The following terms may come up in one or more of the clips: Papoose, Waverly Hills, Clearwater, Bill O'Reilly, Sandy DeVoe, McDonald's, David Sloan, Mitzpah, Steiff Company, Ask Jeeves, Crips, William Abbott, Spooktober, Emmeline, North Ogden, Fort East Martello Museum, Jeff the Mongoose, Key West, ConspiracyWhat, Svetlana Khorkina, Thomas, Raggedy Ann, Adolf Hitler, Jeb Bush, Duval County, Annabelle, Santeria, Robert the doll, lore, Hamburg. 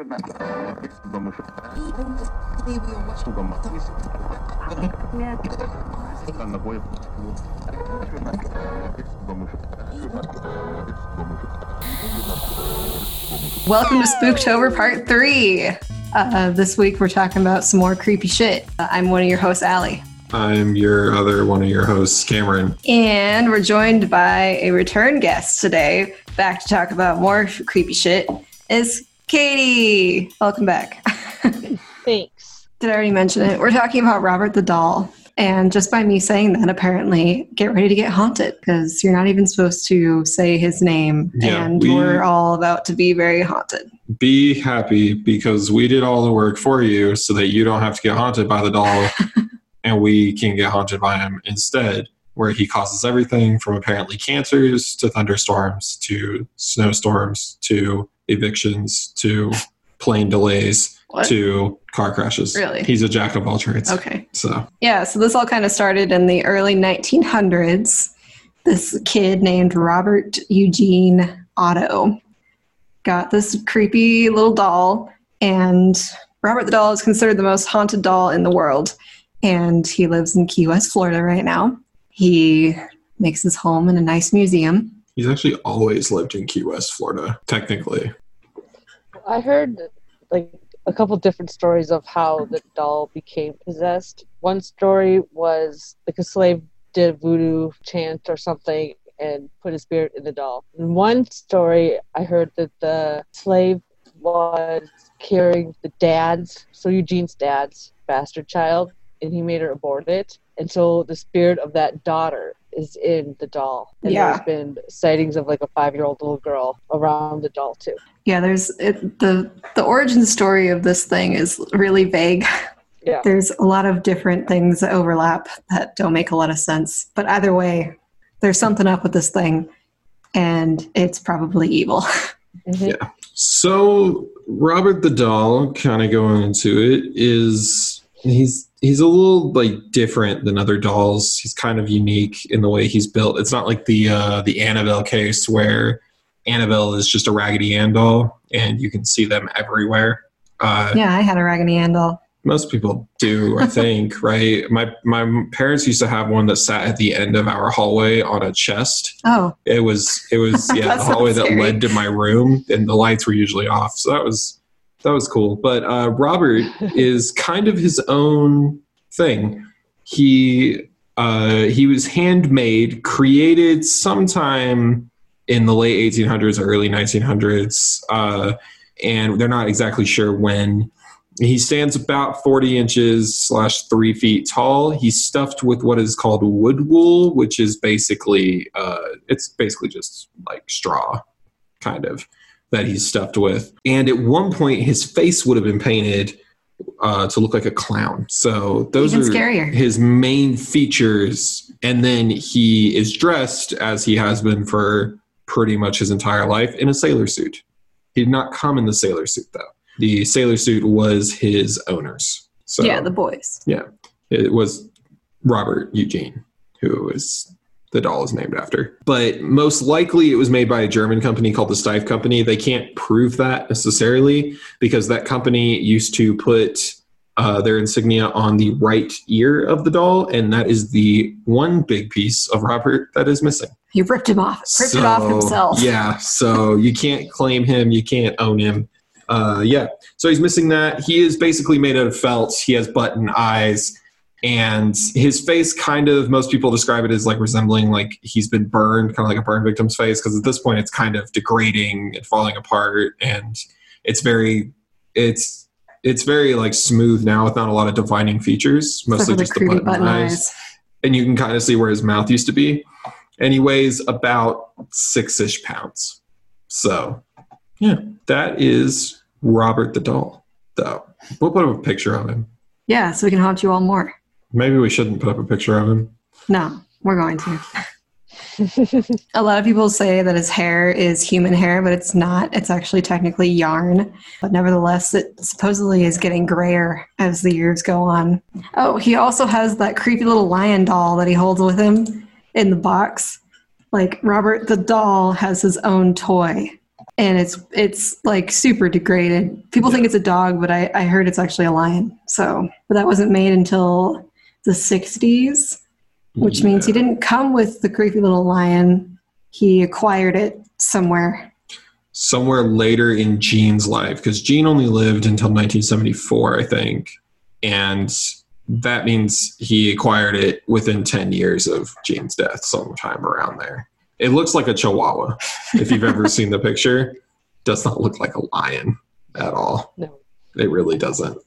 Welcome to Spooktober Part 3. This week we're talking about some more creepy shit. I'm one of your hosts, Allie. I'm your other one of your hosts, Cameron. And we're joined by a return guest today, back to talk about more creepy shit, is Katie. Welcome back. Thanks. Did I already mention it? We're talking about Robert the doll. And just by me saying that, apparently, get ready to get haunted, because you're not even supposed to say his name. Yeah, and we're all about to be very haunted. Be happy, because we did all the work for you so that you don't have to get haunted by the doll. And we can get haunted by him instead, where he causes everything from apparently cancers to thunderstorms to snowstorms to evictions to plane delays to car crashes. Really? He's a jack of all trades. Okay. So this all kind of started in the early 1900s. This kid named Robert Eugene Otto got this creepy little doll, and Robert the doll is considered the most haunted doll in the world. And he lives in Key West, Florida right now. He makes his home in a nice museum. He's actually always lived in Key West, Florida, technically. I heard like a couple different stories of how the doll became possessed. One story was like a slave did a voodoo chant or something and put a spirit in the doll. In one story, I heard that the slave was carrying the dad's, so Eugene's dad's, bastard child. And he made her abort it. And so the spirit of that daughter is in the doll. And there's been sightings of like a 5-year-old little girl around the doll too. Yeah, the origin story of this thing is really vague. Yeah. There's a lot of different things that overlap that don't make a lot of sense. But either way, there's something up with this thing, and it's probably evil. Mm-hmm. Yeah. So Robert the doll, kind of going into it, is he's a little like different than other dolls. He's kind of unique in the way he's built. It's not like the Annabelle case where Annabelle is just a Raggedy Ann doll and you can see them everywhere. Yeah, I had a Raggedy Ann doll. Most people do, I think, right? My parents used to have one that sat at the end of our hallway on a chest. Oh. It was the hallway that led to my room, and the lights were usually off. So that was cool. But Robert is kind of his own thing. He was handmade, created sometime in the late 1800s or early 1900s, and they're not exactly sure when. He stands about 40 inches / 3 feet tall. He's stuffed with what is called wood wool, which is basically just like straw, kind of, that he's stuffed with. And at one point, his face would have been painted to look like a clown. So those are his main features. And then he is dressed, as he has been for pretty much his entire life, in a sailor suit. He did not come in the sailor suit, though. The sailor suit was his owner's. So, yeah, the boys. Yeah. It was Robert Eugene, who was... the doll is named after. But most likely it was made by a German company called the Steiff Company. They can't prove that necessarily, because that company used to put their insignia on the right ear of the doll, and that is the one big piece of Robert that is missing. He ripped him off. Ripped it off himself. Yeah, so you can't claim him. You can't own him. So he's missing that. He is basically made out of felt. He has button eyes. And his face kind of, most people describe it as like resembling like he's been burned, kind of like a burn victim's face, because at this point it's kind of degrading and falling apart, and it's very like smooth now with not a lot of defining features, mostly just the button eyes. And you can kind of see where his mouth used to be. And he weighs about 6-ish pounds. So yeah, that is Robert the doll, though. We'll put up a picture of him. Yeah, so we can haunt you all more. Maybe we shouldn't put up a picture of him. No, we're going to. A lot of people say that his hair is human hair, but it's not. It's actually technically yarn. But nevertheless, it supposedly is getting grayer as the years go on. Oh, he also has that creepy little lion doll that he holds with him in the box. Like, Robert the doll has his own toy. and it's like super degraded. People think it's a dog, but I heard it's actually a lion. So, but that wasn't made until the 60s, which means he didn't come with the creepy little lion. He acquired it somewhere later in Gene's life, because Gene only lived until 1974, I think. And that means he acquired it within 10 years of Gene's death, sometime around there. It looks like a chihuahua. If you've ever seen the picture, does not look like a lion at all. No. It really doesn't.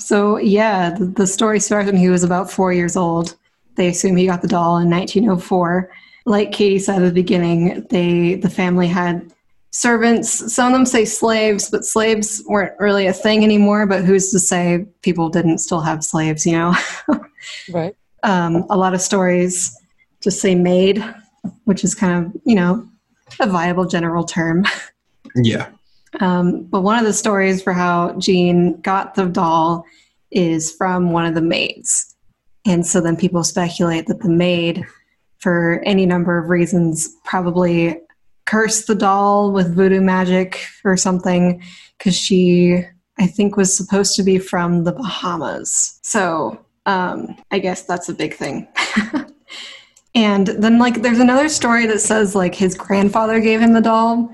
So yeah, the story starts when he was about 4 years old. They assume he got the doll in 1904. Like Katie said at the beginning, the family had servants. Some of them say slaves, but slaves weren't really a thing anymore. But who's to say people didn't still have slaves, you know? Right. A lot of stories just say maid, which is kind of, you know, a viable general term. Yeah. But one of the stories for how Gene got the doll is from one of the maids. And so then people speculate that the maid, for any number of reasons, probably cursed the doll with voodoo magic or something, because she, I think, was supposed to be from the Bahamas. So I guess that's a big thing. And then, like, there's another story that says, like, his grandfather gave him the doll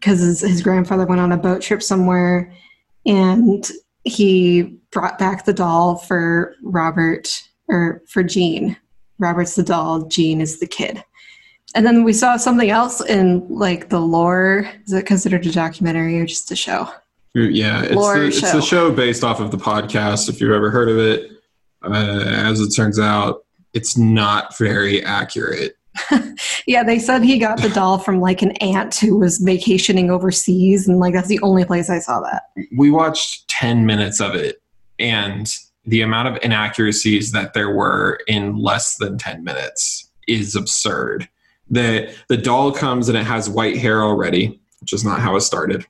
because his grandfather went on a boat trip somewhere, and he brought back the doll for Robert, or for Gene. Robert's the doll, Gene is the kid. And then we saw something else in, like, the lore. Is it considered a documentary or just a show? Yeah, it's the show based off of the podcast, if you've ever heard of it. As it turns out, it's not very accurate. Yeah, they said he got the doll from, like, an aunt who was vacationing overseas, and, like, that's the only place I saw that. We watched 10 minutes of it, and the amount of inaccuracies that there were in less than 10 minutes is absurd. The doll comes and it has white hair already, which is not how it started.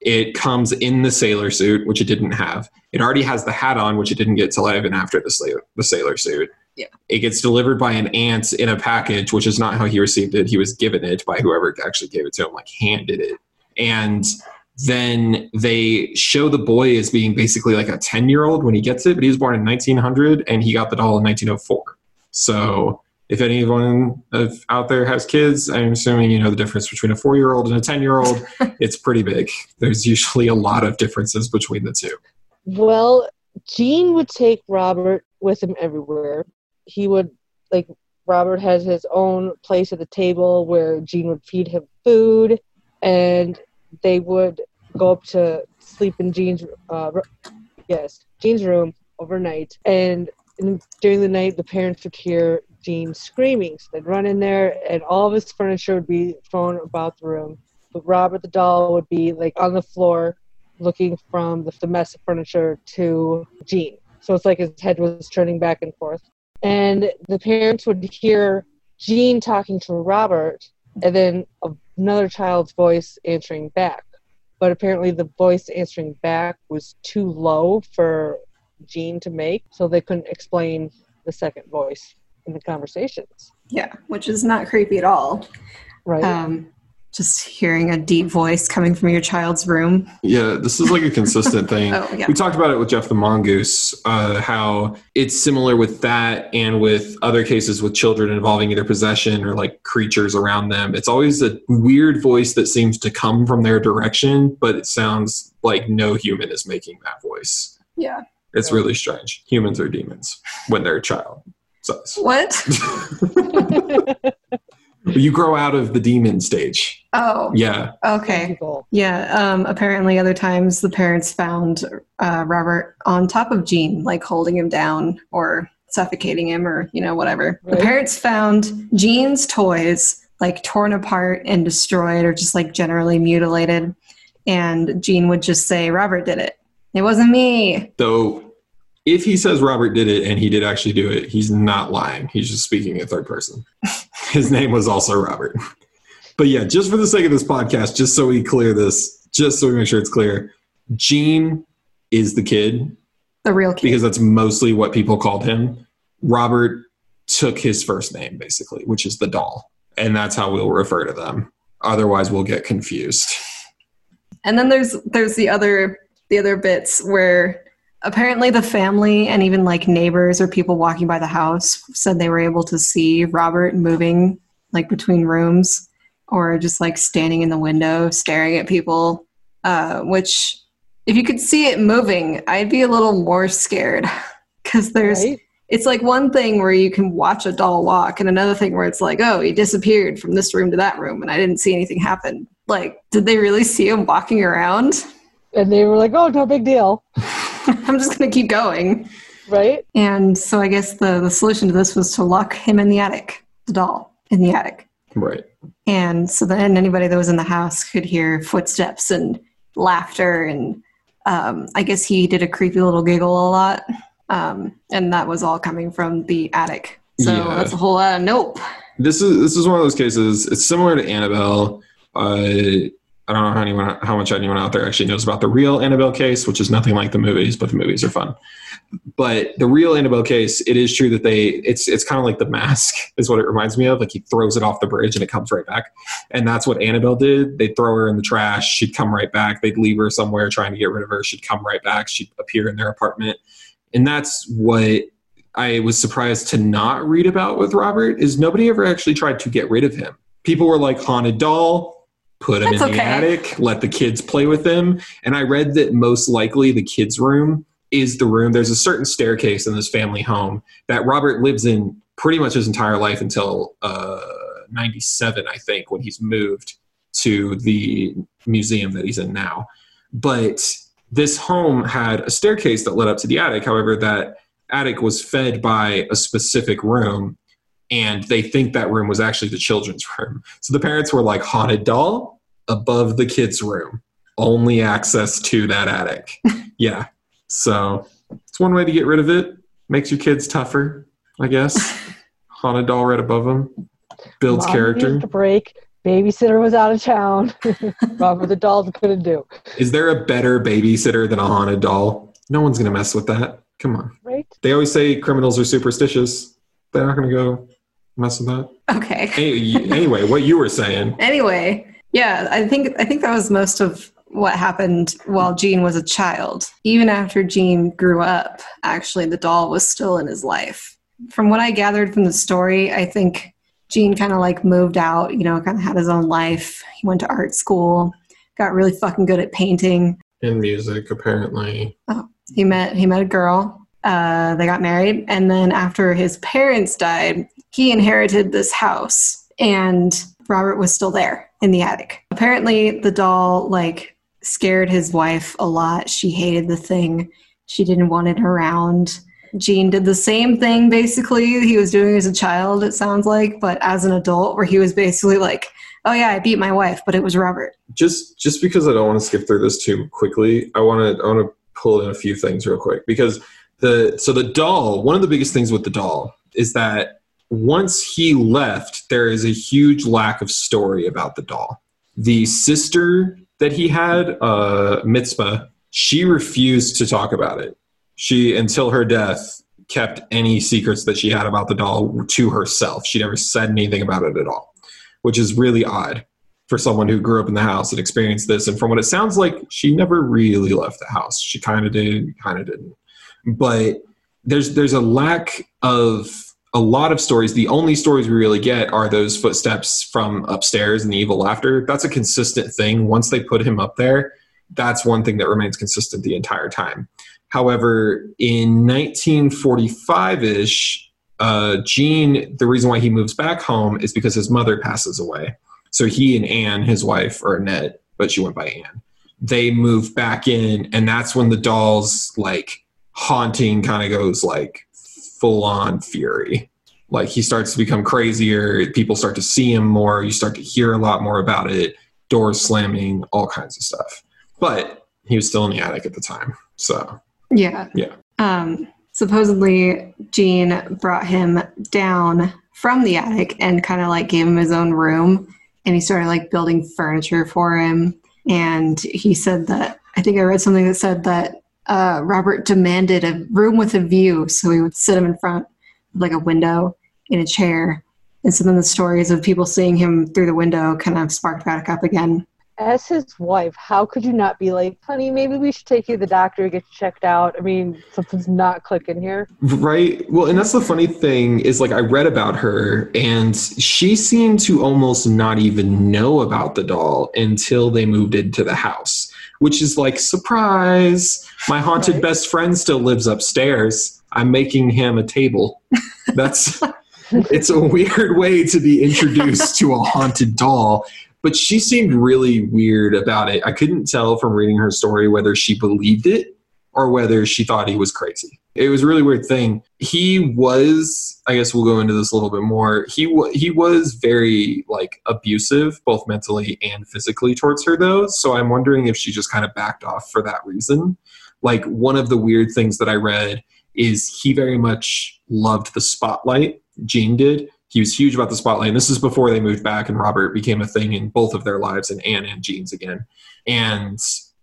It comes in the sailor suit, which it didn't have. It already has the hat on, which it didn't get till even after the sailor suit. Yeah. It gets delivered by an aunt in a package, which is not how he received it. He was given it by whoever actually gave it to him, like handed it. And then they show the boy as being basically like a 10-year-old when he gets it, but he was born in 1900 and he got the doll in 1904. So if anyone out there has kids, I'm assuming you know the difference between a 4-year-old and a 10-year-old. It's pretty big. There's usually a lot of differences between the two. Well, Gene would take Robert with him everywhere. He would, like, Robert has his own place at the table where Gene would feed him food, and they would go up to sleep in Gene's room overnight. And during the night, the parents would hear Gene screaming, so they'd run in there and all of his furniture would be thrown about the room, but Robert the doll would be, like, on the floor looking from the mess of furniture to Gene. So it's like his head was turning back and forth, and the parents would hear Gene talking to Robert and then another child's voice answering back, but apparently the voice answering back was too low for Gene to make, so they couldn't explain the second voice in the conversations. Yeah, which is not creepy at all. Right. Just hearing a deep voice coming from your child's room. Yeah, this is like a consistent thing. Oh, yeah. We talked about it with Jeff the Mongoose, how it's similar with that and with other cases with children involving either possession or, like, creatures around them. It's always a weird voice that seems to come from their direction, but it sounds like no human is making that voice. Yeah. It's really strange. Humans are demons when they're a child. What? You grow out of the demon stage. Oh. Yeah. Okay. Yeah. Apparently other times the parents found Robert on top of Gene, like holding him down or suffocating him or, you know, whatever. Really? The parents found Gene's toys, like, torn apart and destroyed or just, like, generally mutilated. And Gene would just say, Robert did it. It wasn't me. Though, if he says Robert did it and he did actually do it, he's not lying. He's just speaking in third person. His name was also Robert. But yeah, just for the sake of this podcast, just so we clear this, just so we make sure it's clear, Gene is the kid. The real kid. Because that's mostly what people called him. Robert took his first name, basically, which is the doll. And that's how we'll refer to them. Otherwise, we'll get confused. And then there's the other bits where apparently the family and even like neighbors or people walking by the house said they were able to see Robert moving like between rooms or just like standing in the window staring at people, which if you could see it moving, I'd be a little more scared because there's, right? It's like one thing where you can watch a doll walk and another thing where it's like, oh, he disappeared from this room to that room and I didn't see anything happen. Like, did they really see him walking around? And they were like, oh, no big deal. I'm just going to keep going. Right. And so I guess the solution to this was to lock him in the attic, the doll in the attic. Right. And so then anybody that was in the house could hear footsteps and laughter. And I guess he did a creepy little giggle a lot. And that was all coming from the attic. So yeah. That's a whole lot of nope. This is one of those cases. It's similar to Annabelle. I don't know how much anyone out there actually knows about the real Annabelle case, which is nothing like the movies, but the movies are fun. But the real Annabelle case, it is true that it's kind of like The Mask is what it reminds me of. Like he throws it off the bridge and it comes right back. And that's what Annabelle did. They'd throw her in the trash. She'd come right back. They'd leave her somewhere trying to get rid of her. She'd come right back. She'd appear in their apartment. And that's what I was surprised to not read about with Robert is nobody ever actually tried to get rid of him. People were like, haunted doll. Put him in the attic, let the kids play with him. And I read that most likely the kids' room is the room. There's a certain staircase in this family home that Robert lives in pretty much his entire life until 97, I think, when he's moved to the museum that he's in now. But this home had a staircase that led up to the attic. However, that attic was fed by a specific room. And they think that room was actually the children's room. So the parents were like, haunted doll above the kids' room. Only access to that attic. Yeah. So it's one way to get rid of it. Makes your kids tougher, I guess. Haunted doll right above them. Builds Mom character. Needed a break. Babysitter was out of town. Robert the doll couldn't do. Is there a better babysitter than a haunted doll? No one's going to mess with that. Come on. Right? They always say criminals are superstitious. They're not going to go mess with that. Okay. Anyway, what you were saying. Anyway, yeah, I think that was most of what happened while Gene was a child. Even after Gene grew up, actually, the doll was still in his life. From what I gathered from the story, I think Gene kind of like moved out, you know, kind of had his own life. He went to art school, got really fucking good at painting. And music, apparently. Oh, he met a girl. They got married, and then after his parents died, he inherited this house, and Robert was still there in the attic. Apparently, the doll, like, scared his wife a lot. She hated the thing. She didn't want it around. Gene did the same thing, basically, he was doing as a child, it sounds like, but as an adult, where he was basically like, oh, yeah, I beat my wife, but it was Robert. Just because I don't want to skip through this too quickly, I want to pull in a few things real quick, because... So the doll, one of the biggest things with the doll is that once he left, there is a huge lack of story about the doll. The sister that he had, Mitzpah, she refused to talk about it. She, until her death, kept any secrets that she had about the doll to herself. She never said anything about it at all, which is really odd for someone who grew up in the house and experienced this. And from what it sounds like, she never really left the house. She kind of did, kind of didn't. But there's a lack of a lot of stories. The only stories we really get are those footsteps from upstairs and the evil laughter. That's a consistent thing. Once they put him up there, that's one thing that remains consistent the entire time. However, in 1945-ish, Gene, the reason why he moves back home is because his mother passes away. So he and Ann, his wife, or Annette, but she went by Ann, they move back in, and that's when the doll's, like, haunting kind of goes like full-on fury. Like he starts to become crazier, people start to see him more, you start to hear a lot more about it, doors slamming, all kinds of stuff. But he was still in the attic at the time, so yeah. Supposedly Gene brought him down from the attic and kind of like gave him his own room, and he started like building furniture for him. And he said that, I think I read something that said that Robert demanded a room with a view, so he would sit him in front of like a window in a chair. And so then the stories of people seeing him through the window kind of sparked back up again. as his wife, how could you not be like, honey, maybe we should take you to the doctor, get you checked out? I mean, something's not clicking here. Right. Well, and that's the funny thing is, like, I read about her, and she seemed to almost not even know about the doll until they moved into the house, which is like, surprise, my haunted best friend still lives upstairs. I'm making him a table. That's... It's a weird way to be introduced to a haunted doll, but she seemed really weird about it. I couldn't tell from reading her story whether she believed it or whether she thought he was crazy. It was a really weird thing. He was, I guess we'll go into this a little bit more. He was very, like, abusive, both mentally and physically towards her, though. So I'm wondering if she just kind of backed off for that reason. Like, one of the weird things that I read is he very much loved the spotlight. Gene did. He was huge about the spotlight. And this is before they moved back and Robert became a thing in both of their lives, and Anne and Gene's again. And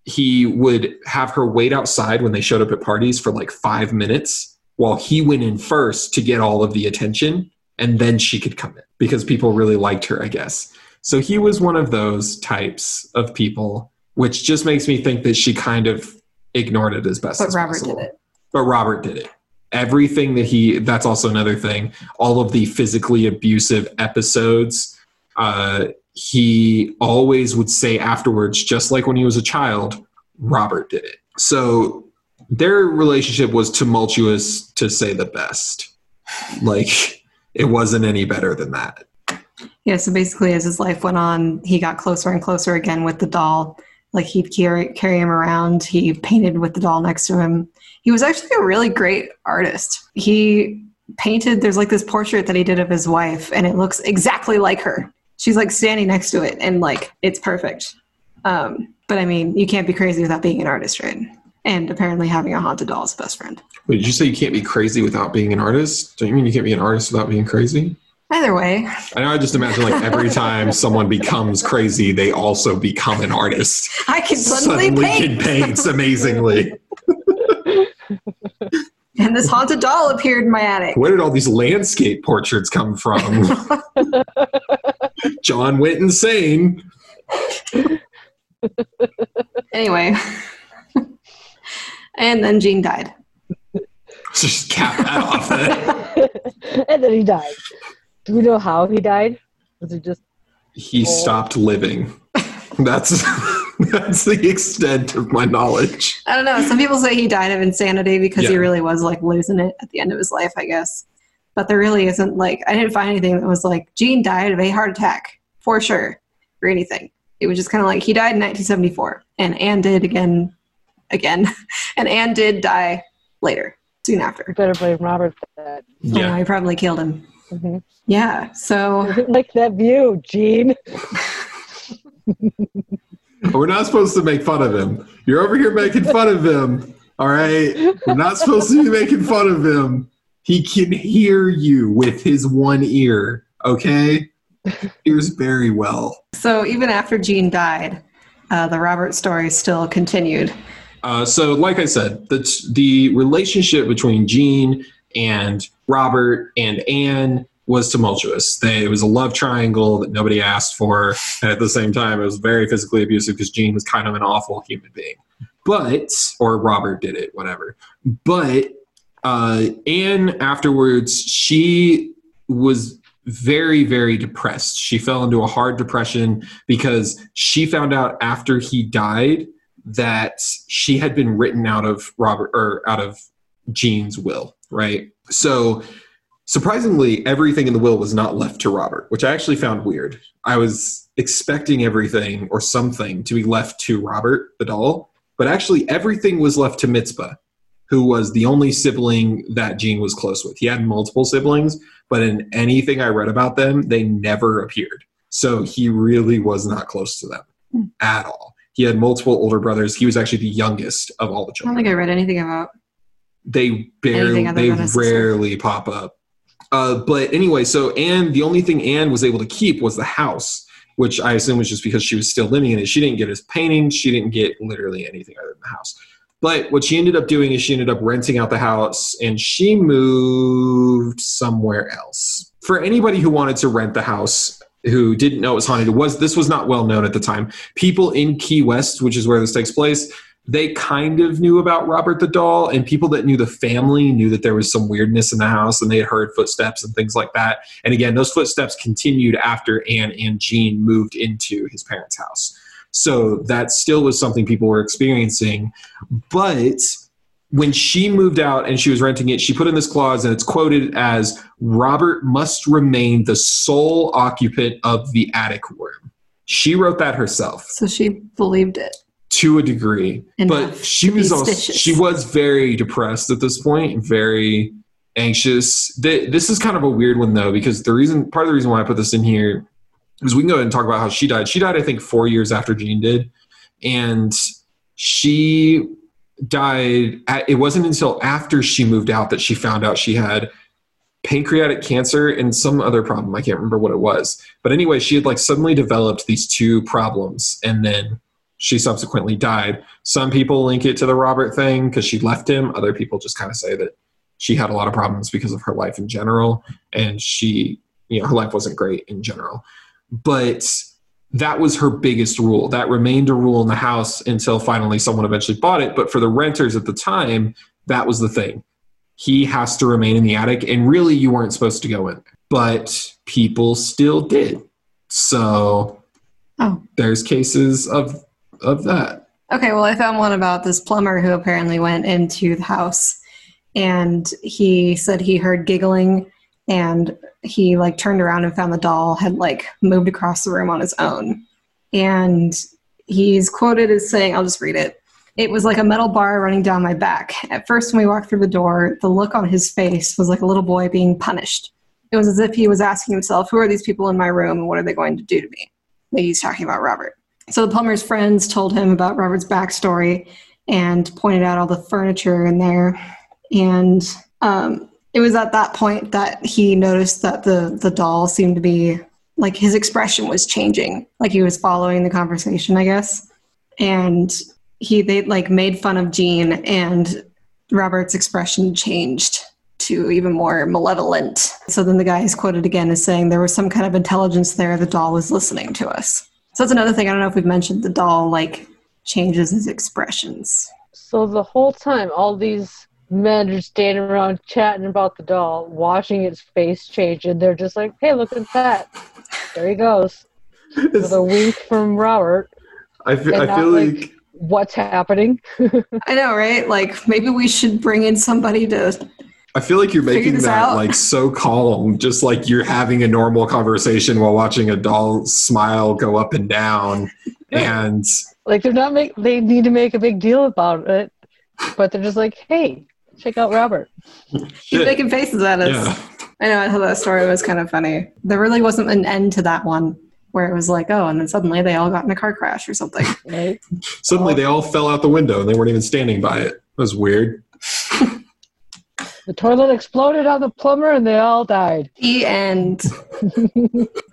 he would have her wait outside when they showed up at parties for like 5 minutes while he went in first to get all of the attention. And then she could come in because people really liked her, I guess. So he was one of those types of people, which just makes me think that she kind of ignored it as best as possible. But Robert did it. But Robert did it. Everything that he, that's also another thing, all of the physically abusive episodes, he always would say afterwards, just like when he was a child, Robert did it. So their relationship was tumultuous, to say the best. Like, it wasn't any better than that. Yeah, so basically as his life went on, he got closer and closer again with the doll. Like, he'd carry him around. He painted with the doll next to him. He was actually a really great artist. He painted, there's like this portrait that he did of his wife, and it looks exactly like her. She's like standing next to it, and like, it's perfect. But I mean, you can't be crazy without being an artist, right? And apparently having a haunted doll is best friend. Wait, did you say you can't be crazy without being an artist? Don't you mean you can't be an artist without being crazy? Either way. I know, I just imagine like every time someone becomes crazy, they also become an artist. I can suddenly paint. Suddenly paints amazingly. And this haunted doll appeared in my attic. Where did all these landscape portraits come from? John went insane. Anyway. And then Gene died. Just cap that off then. And then he died. Do we know how he died? Was it just... He stopped living. That's the extent of my knowledge. I don't know. Some people say he died of insanity because he really was like losing it at the end of his life, I guess. But there really isn't like... I didn't find anything that was like, Gene died of a heart attack, for sure, or anything. It was just kind of like, he died in 1974. And Anne did again. And Anne did die later, soon after. You better blame Robert for that. Yeah. Oh, he probably killed him. Mm-hmm. Yeah, so... I didn't like that view, Gene. We're not supposed to make fun of him. You're over here making fun of him, all right? We're not supposed to be making fun of him. He can hear you with his one ear, okay? He hears very well. So even after Gene died, the Robert story still continued. So like I said, the relationship between Gene and Robert and Anne was tumultuous. It was a love triangle that nobody asked for. And at the same time, it was very physically abusive because Gene was kind of an awful human being. Or Robert did it, whatever. But Anne afterwards, she was very, very depressed. She fell into a hard depression because she found out after he died that she had been written out of Robert, or out of Gene's will, right? So surprisingly, everything in the will was not left to Robert, which I actually found weird. I was expecting everything or something to be left to Robert the doll, but actually everything was left to Mitzpah, who was the only sibling that Gene was close with. He had multiple siblings, but in anything I read about them, they never appeared. So he really was not close to them at all. He had multiple older brothers. He was actually the youngest of all the children. I don't think I read anything about. They rarely pop up. But anyway, so Anne, the only thing Anne was able to keep was the house, which I assume was just because she was still living in it. She didn't get his paintings. She didn't get literally anything other than the house. But what she ended up doing is she ended up renting out the house, and she moved somewhere else. For anybody who wanted to rent the house, who didn't know it was haunted. This was not well known at the time. People in Key West, which is where this takes place, they kind of knew about Robert the doll, and people that knew the family knew that there was some weirdness in the house, and they had heard footsteps and things like that. And again, those footsteps continued after Anne and Jean moved into his parents' house. So that still was something people were experiencing. But when she moved out and she was renting it, she put in this clause, and it's quoted as, "Robert must remain the sole occupant of the attic room." She wrote that herself. So she believed it. To a degree. Enough. But she was very depressed at this point and very anxious. This is kind of a weird one, though, because part of the reason why I put this in here is we can go ahead and talk about how she died. She died, I think, 4 years after Jean did. And she died it wasn't until after she moved out that she found out she had pancreatic cancer and some other problem. I can't remember what it was, but anyway, she had suddenly developed these two problems, and then she subsequently died. Some people link it to the Robert thing because she left him. Other people just kind of say that she had a lot of problems because of her life in general, and she, her life wasn't great in general. But that was her biggest rule. That remained a rule in the house until finally someone eventually bought it. But for the renters at the time, that was the thing. He has to remain in the attic, and really you weren't supposed to go in. But people still did. So there's cases of that. Okay, well, I found one about this plumber who apparently went into the house, and he said he heard giggling, and he turned around and found the doll had moved across the room on his own. And he's quoted as saying, I'll just read it. "It was like a metal bar running down my back. At first, when we walked through the door, the look on his face was like a little boy being punished. It was as if he was asking himself, who are these people in my room and what are they going to do to me?" Maybe he's talking about Robert. So the plumber's friends told him about Robert's backstory and pointed out all the furniture in there. And, it was at that point that he noticed that the doll seemed to be, his expression was changing. He was following the conversation, I guess. And they made fun of Jean, and Robert's expression changed to even more malevolent. So then the guy is quoted again as saying, there was some kind of intelligence there. The doll was listening to us. So that's another thing. I don't know if we've mentioned the doll, changes his expressions. So the whole time, all these men are standing around chatting about the doll, watching its face change, and they're just like, hey, look at that. There he goes. With a wink from Robert. I feel like what's happening? I know, right? Maybe we should bring in somebody to... I feel like you're making that out. So calm, just you're having a normal conversation while watching a doll smile go up and down. And... they need to make a big deal about it, but they're just like, hey... check out Robert. He's making faces at us. Yeah. I know, I thought that story was kind of funny. There really wasn't an end to that one where it was and then suddenly they all got in a car crash or something. Right? Suddenly they all fell out the window and they weren't even standing by it. It was weird. The toilet exploded on the plumber and they all died. The end.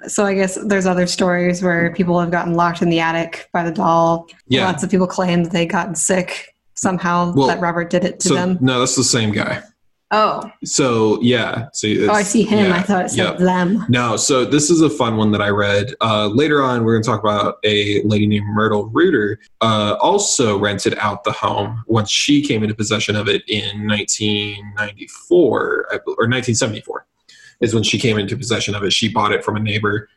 So I guess there's other stories where people have gotten locked in the attic by the doll. Yeah. Lots of people claim that they got sick. Somehow that Robert did it to them. No, that's the same guy. Oh. So, yeah. So I see him. Yeah, I thought it said them. No, so this is a fun one that I read. Later on, we're going to talk about a lady named Myrtle Reuter, also rented out the home once she came into possession of it in 1994, or 1974 is when she came into possession of it. She bought it from a neighbor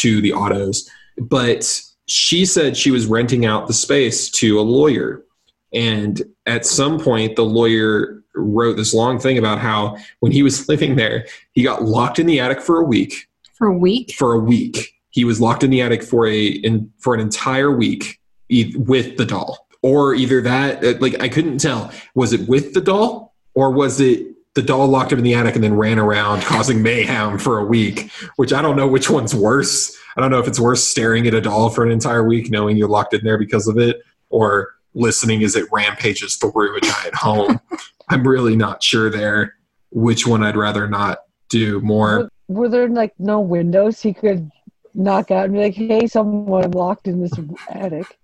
to the Ottos. But she said she was renting out the space to a lawyer. And at some point, the lawyer wrote this long thing about how when he was living there, he got locked in the attic for a week. For a week? For a week. He was locked in the attic for an entire week with the doll. Or either that, I couldn't tell. Was it with the doll? Or was it the doll locked him in the attic and then ran around causing mayhem for a week? Which I don't know which one's worse. I don't know if it's worse staring at a doll for an entire week knowing you're locked in there because of it. Or... listening as it rampages through a giant home. I'm really not sure there which one I'd rather not do more. Were there no windows he could knock out and be like, hey, someone, I'm locked in this attic?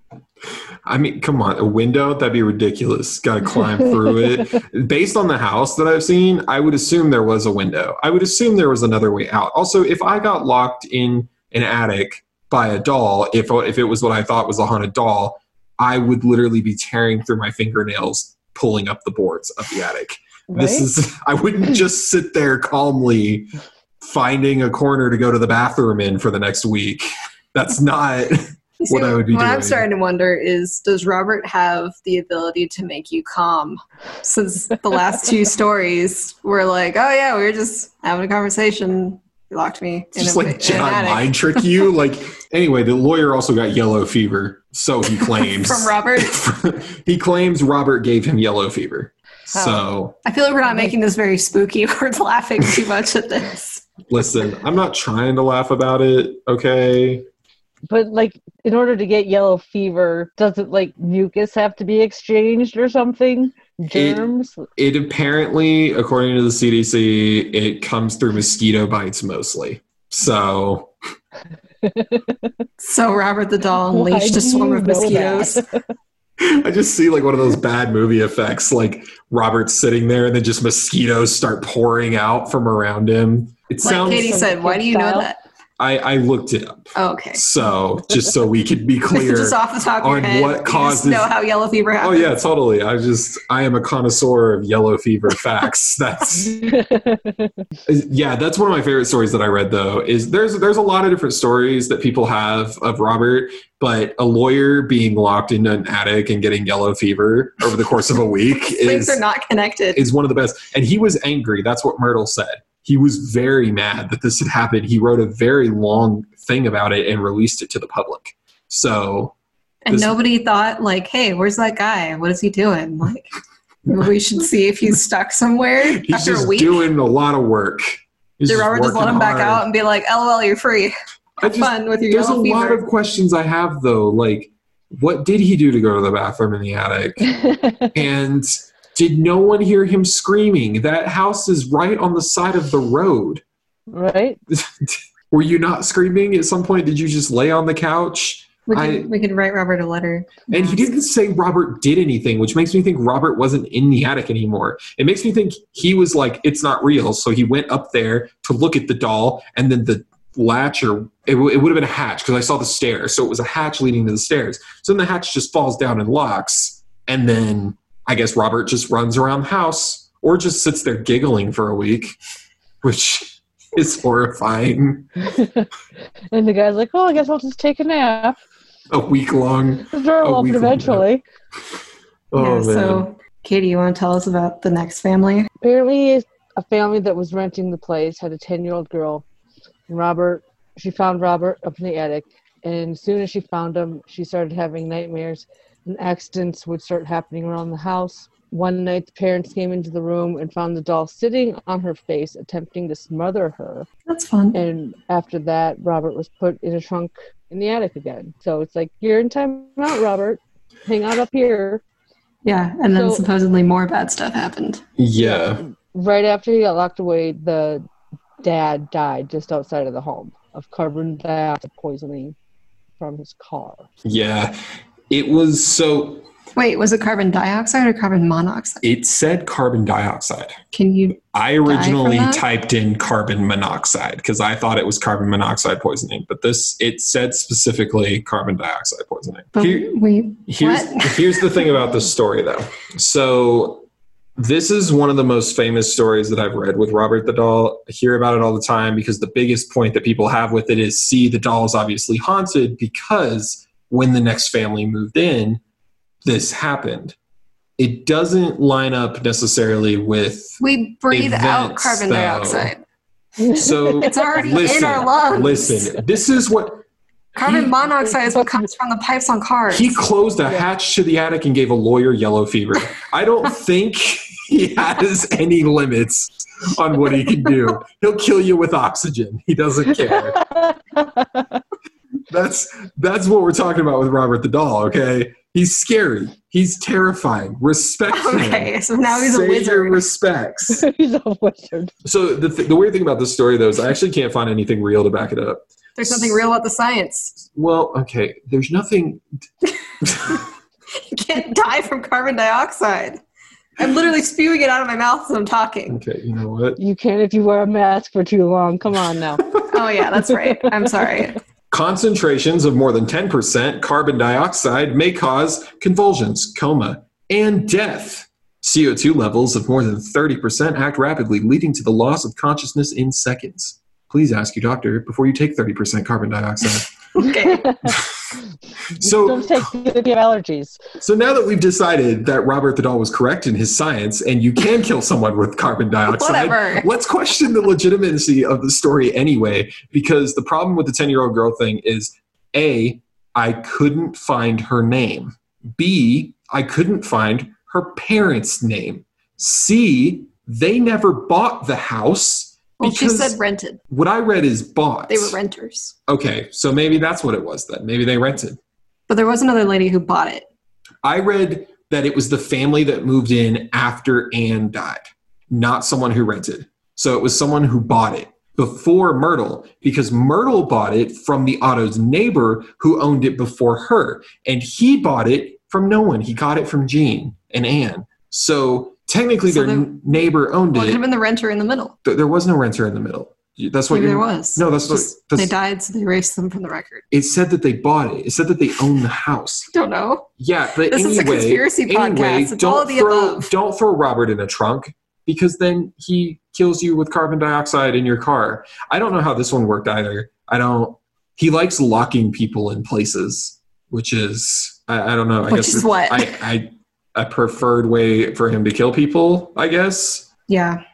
I mean, come on, a window? That'd be ridiculous. Gotta climb through it. Based on the house that I've seen, I would assume there was a window. I would assume there was another way out. Also, if I got locked in an attic by a doll, if it was what I thought was a haunted doll, I would literally be tearing through my fingernails, pulling up the boards of the attic. Right? I wouldn't just sit there calmly finding a corner to go to the bathroom in for the next week. That's not what I would be doing. What I'm starting to wonder is, does Robert have the ability to make you calm? Since the last two stories were like, oh yeah, we were just having a conversation. You locked me in just like John mind trick you. Like, anyway, the lawyer also got yellow fever, so he claims. From Robert? He claims Robert gave him yellow fever. Oh. So I feel like we're not making this very spooky. We're laughing too much at this. Listen, I'm not trying to laugh about it, okay? But like, in order to get yellow fever, doesn't like mucus have to be exchanged or something? Germs? It apparently, according to the CDC, it comes through mosquito bites mostly. So so Robert the doll unleashed a swarm of mosquitoes. I just see like one of those bad movie effects, like Robert's sitting there and then just mosquitoes start pouring out from around him. It like sounds Katie said, why do you know that? I looked it up. Oh, okay. So just so we could be clear just off the top of your head, what causes. You just know how yellow fever happens. Oh yeah, totally. I am a connoisseur of yellow fever facts. That's one of my favorite stories that I read though. Is there's a lot of different stories that people have of Robert, but a lawyer being locked into an attic and getting yellow fever over the course of a week things are not connected. Is one of the best. And he was angry. That's what Myrtle said. He was very mad that this had happened. He wrote a very long thing about it and released it to the public. So, and nobody thought like, "Hey, where's that guy? What is he doing? Like, we should see if he's stuck somewhere." He's after just a week. Doing a lot of work. Did Robert just let him back out and be like, "LOL, you're free. Have fun with your yellow fever." There's a lot of questions I have though. Like, what did he do to go to the bathroom in the attic? And did no one hear him screaming? That house is right on the side of the road. Right? Were you not screaming at some point? Did you just lay on the couch? We could write Robert a letter. And He didn't say Robert did anything, which makes me think Robert wasn't in the attic anymore. It makes me think he was like, it's not real. So he went up there to look at the doll, and then the latch, or it would have been a hatch because I saw the stairs. So it was a hatch leading to the stairs. So then the hatch just falls down and locks, and then I guess Robert just runs around the house or just sits there giggling for a week, which is horrifying. And the guy's like, oh, I guess I'll just take a nap. A week long. The door will open eventually. Oh, yeah, man. So, Katie, you want to tell us about the next family? Apparently, a family that was renting the place had a 10-year-old girl. And she found Robert up in the attic. And as soon as she found him, she started having nightmares. And accidents would start happening around the house. One night, the parents came into the room and found the doll sitting on her face, attempting to smother her. That's fun. And after that, Robert was put in a trunk in the attic again. So it's like, you're in time out, Robert. Hang out up here. Yeah, and then supposedly more bad stuff happened. Yeah. Right after he got locked away, the dad died just outside of the home of carbon dioxide poisoning from his car. Yeah. It was so... Wait, was it carbon dioxide or carbon monoxide? It said carbon dioxide. I originally typed in carbon monoxide because I thought it was carbon monoxide poisoning, but it said specifically carbon dioxide poisoning. But here's the thing about this story, though. So this is one of the most famous stories that I've read with Robert the doll. I hear about it all the time because the biggest point that people have with it is, see, the doll is obviously haunted because... when the next family moved in, this happened. It doesn't line up necessarily with we breathe events, out carbon dioxide. So it's already in our lungs. Listen, this is what carbon monoxide is what comes from the pipes on cars. He closed a hatch to the attic and gave a lawyer yellow fever. I don't think he has any limits on what he can do. He'll kill you with oxygen. He doesn't care. That's what we're talking about with Robert the doll, okay? He's scary. He's terrifying. Respect him. Okay, so now he's a wizard. Say your respects. He's a wizard. So the weird thing about this story, though, is I actually can't find anything real to back it up. There's nothing real about the science. Well, okay, there's nothing... You can't die from carbon dioxide. I'm literally spewing it out of my mouth as I'm talking. Okay, you know what? You can if you wear a mask for too long. Come on now. Oh, yeah, that's right. I'm sorry. Concentrations of more than 10% carbon dioxide may cause convulsions, coma, and death. CO2 levels of more than 30% act rapidly, leading to the loss of consciousness in seconds. Please ask your doctor before you take 30% carbon dioxide. Okay. So don't take the allergies. So now that we've decided that Robert the Doll was correct in his science and you can kill someone with carbon dioxide, whatever. Let's question the legitimacy of the story anyway, because the problem with the 10-year-old girl thing is A, I couldn't find her name. B, I couldn't find her parents' name. C, they never bought the house. Well, she said rented. What I read is bought. They were renters. Okay, so maybe that's what it was then. Maybe they rented. But there was another lady who bought it. I read that it was the family that moved in after Anne died, not someone who rented. So it was someone who bought it before Myrtle, because Myrtle bought it from the Otto's neighbor who owned it before her. And he bought it from no one. He got it from Jean and Anne. So... technically, so their neighbor owned it. Well, it could have been the renter in the middle. There was no renter in the middle. That's what there was. No, that's just, what... They died, so they erased them from the record. It said that they bought it. It said that they own the house. Don't know. Yeah, but this is a conspiracy podcast. It's all of the above. Don't throw Robert in a trunk, because then he kills you with carbon dioxide in your car. I don't know how this one worked either. He likes locking people in places, which is... I don't know. I guess a preferred way for him to kill people, I guess. Yeah.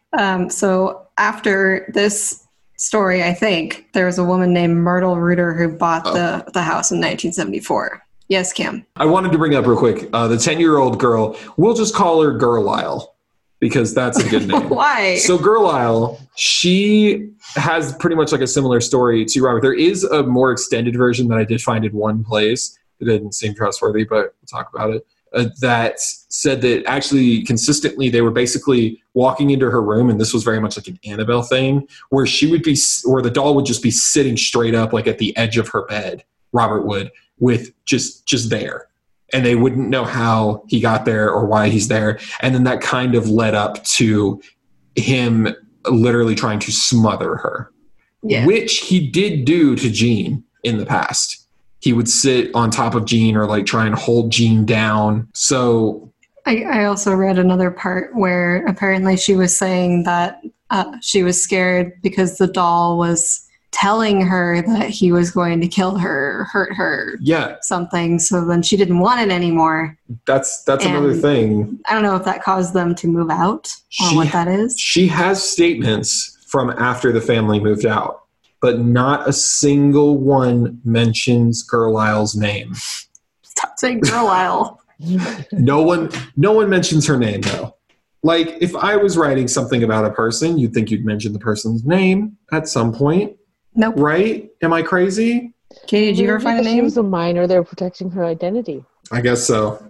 So after this story, I think, there was a woman named Myrtle Reuter who bought the house in 1974. Yes, Kim? I wanted to bring up real quick, the 10-year-old girl. We'll just call her Girlisle, because that's a good name. Why? So Girlisle, she has pretty much like a similar story to Robert. There is a more extended version that I did find in one place. It didn't seem trustworthy, but we'll talk about it. That said that actually consistently they were basically walking into her room, and this was very much like an Annabelle thing, where she would be, or the doll would just be sitting straight up like at the edge of her bed, Robert would, with just there. And they wouldn't know how he got there or why he's there. And then that kind of led up to him literally trying to smother her, which he did do to Jean in the past. He would sit on top of Jean or like try and hold Jean down. So I also read another part where apparently she was saying that she was scared because the doll was telling her that he was going to kill her, hurt her, something. So then she didn't want it anymore. That's another thing. I don't know if that caused them to move out or what that is. She has statements from after the family moved out, but not a single one mentions Girlisle's name. Stop saying Girlisle. No one mentions her name, though. Like, if I was writing something about a person, you'd think you'd mention the person's name at some point. Nope. Right? Am I crazy? Katie, did you ever find a name? She was a minor. They were protecting her identity. I guess so.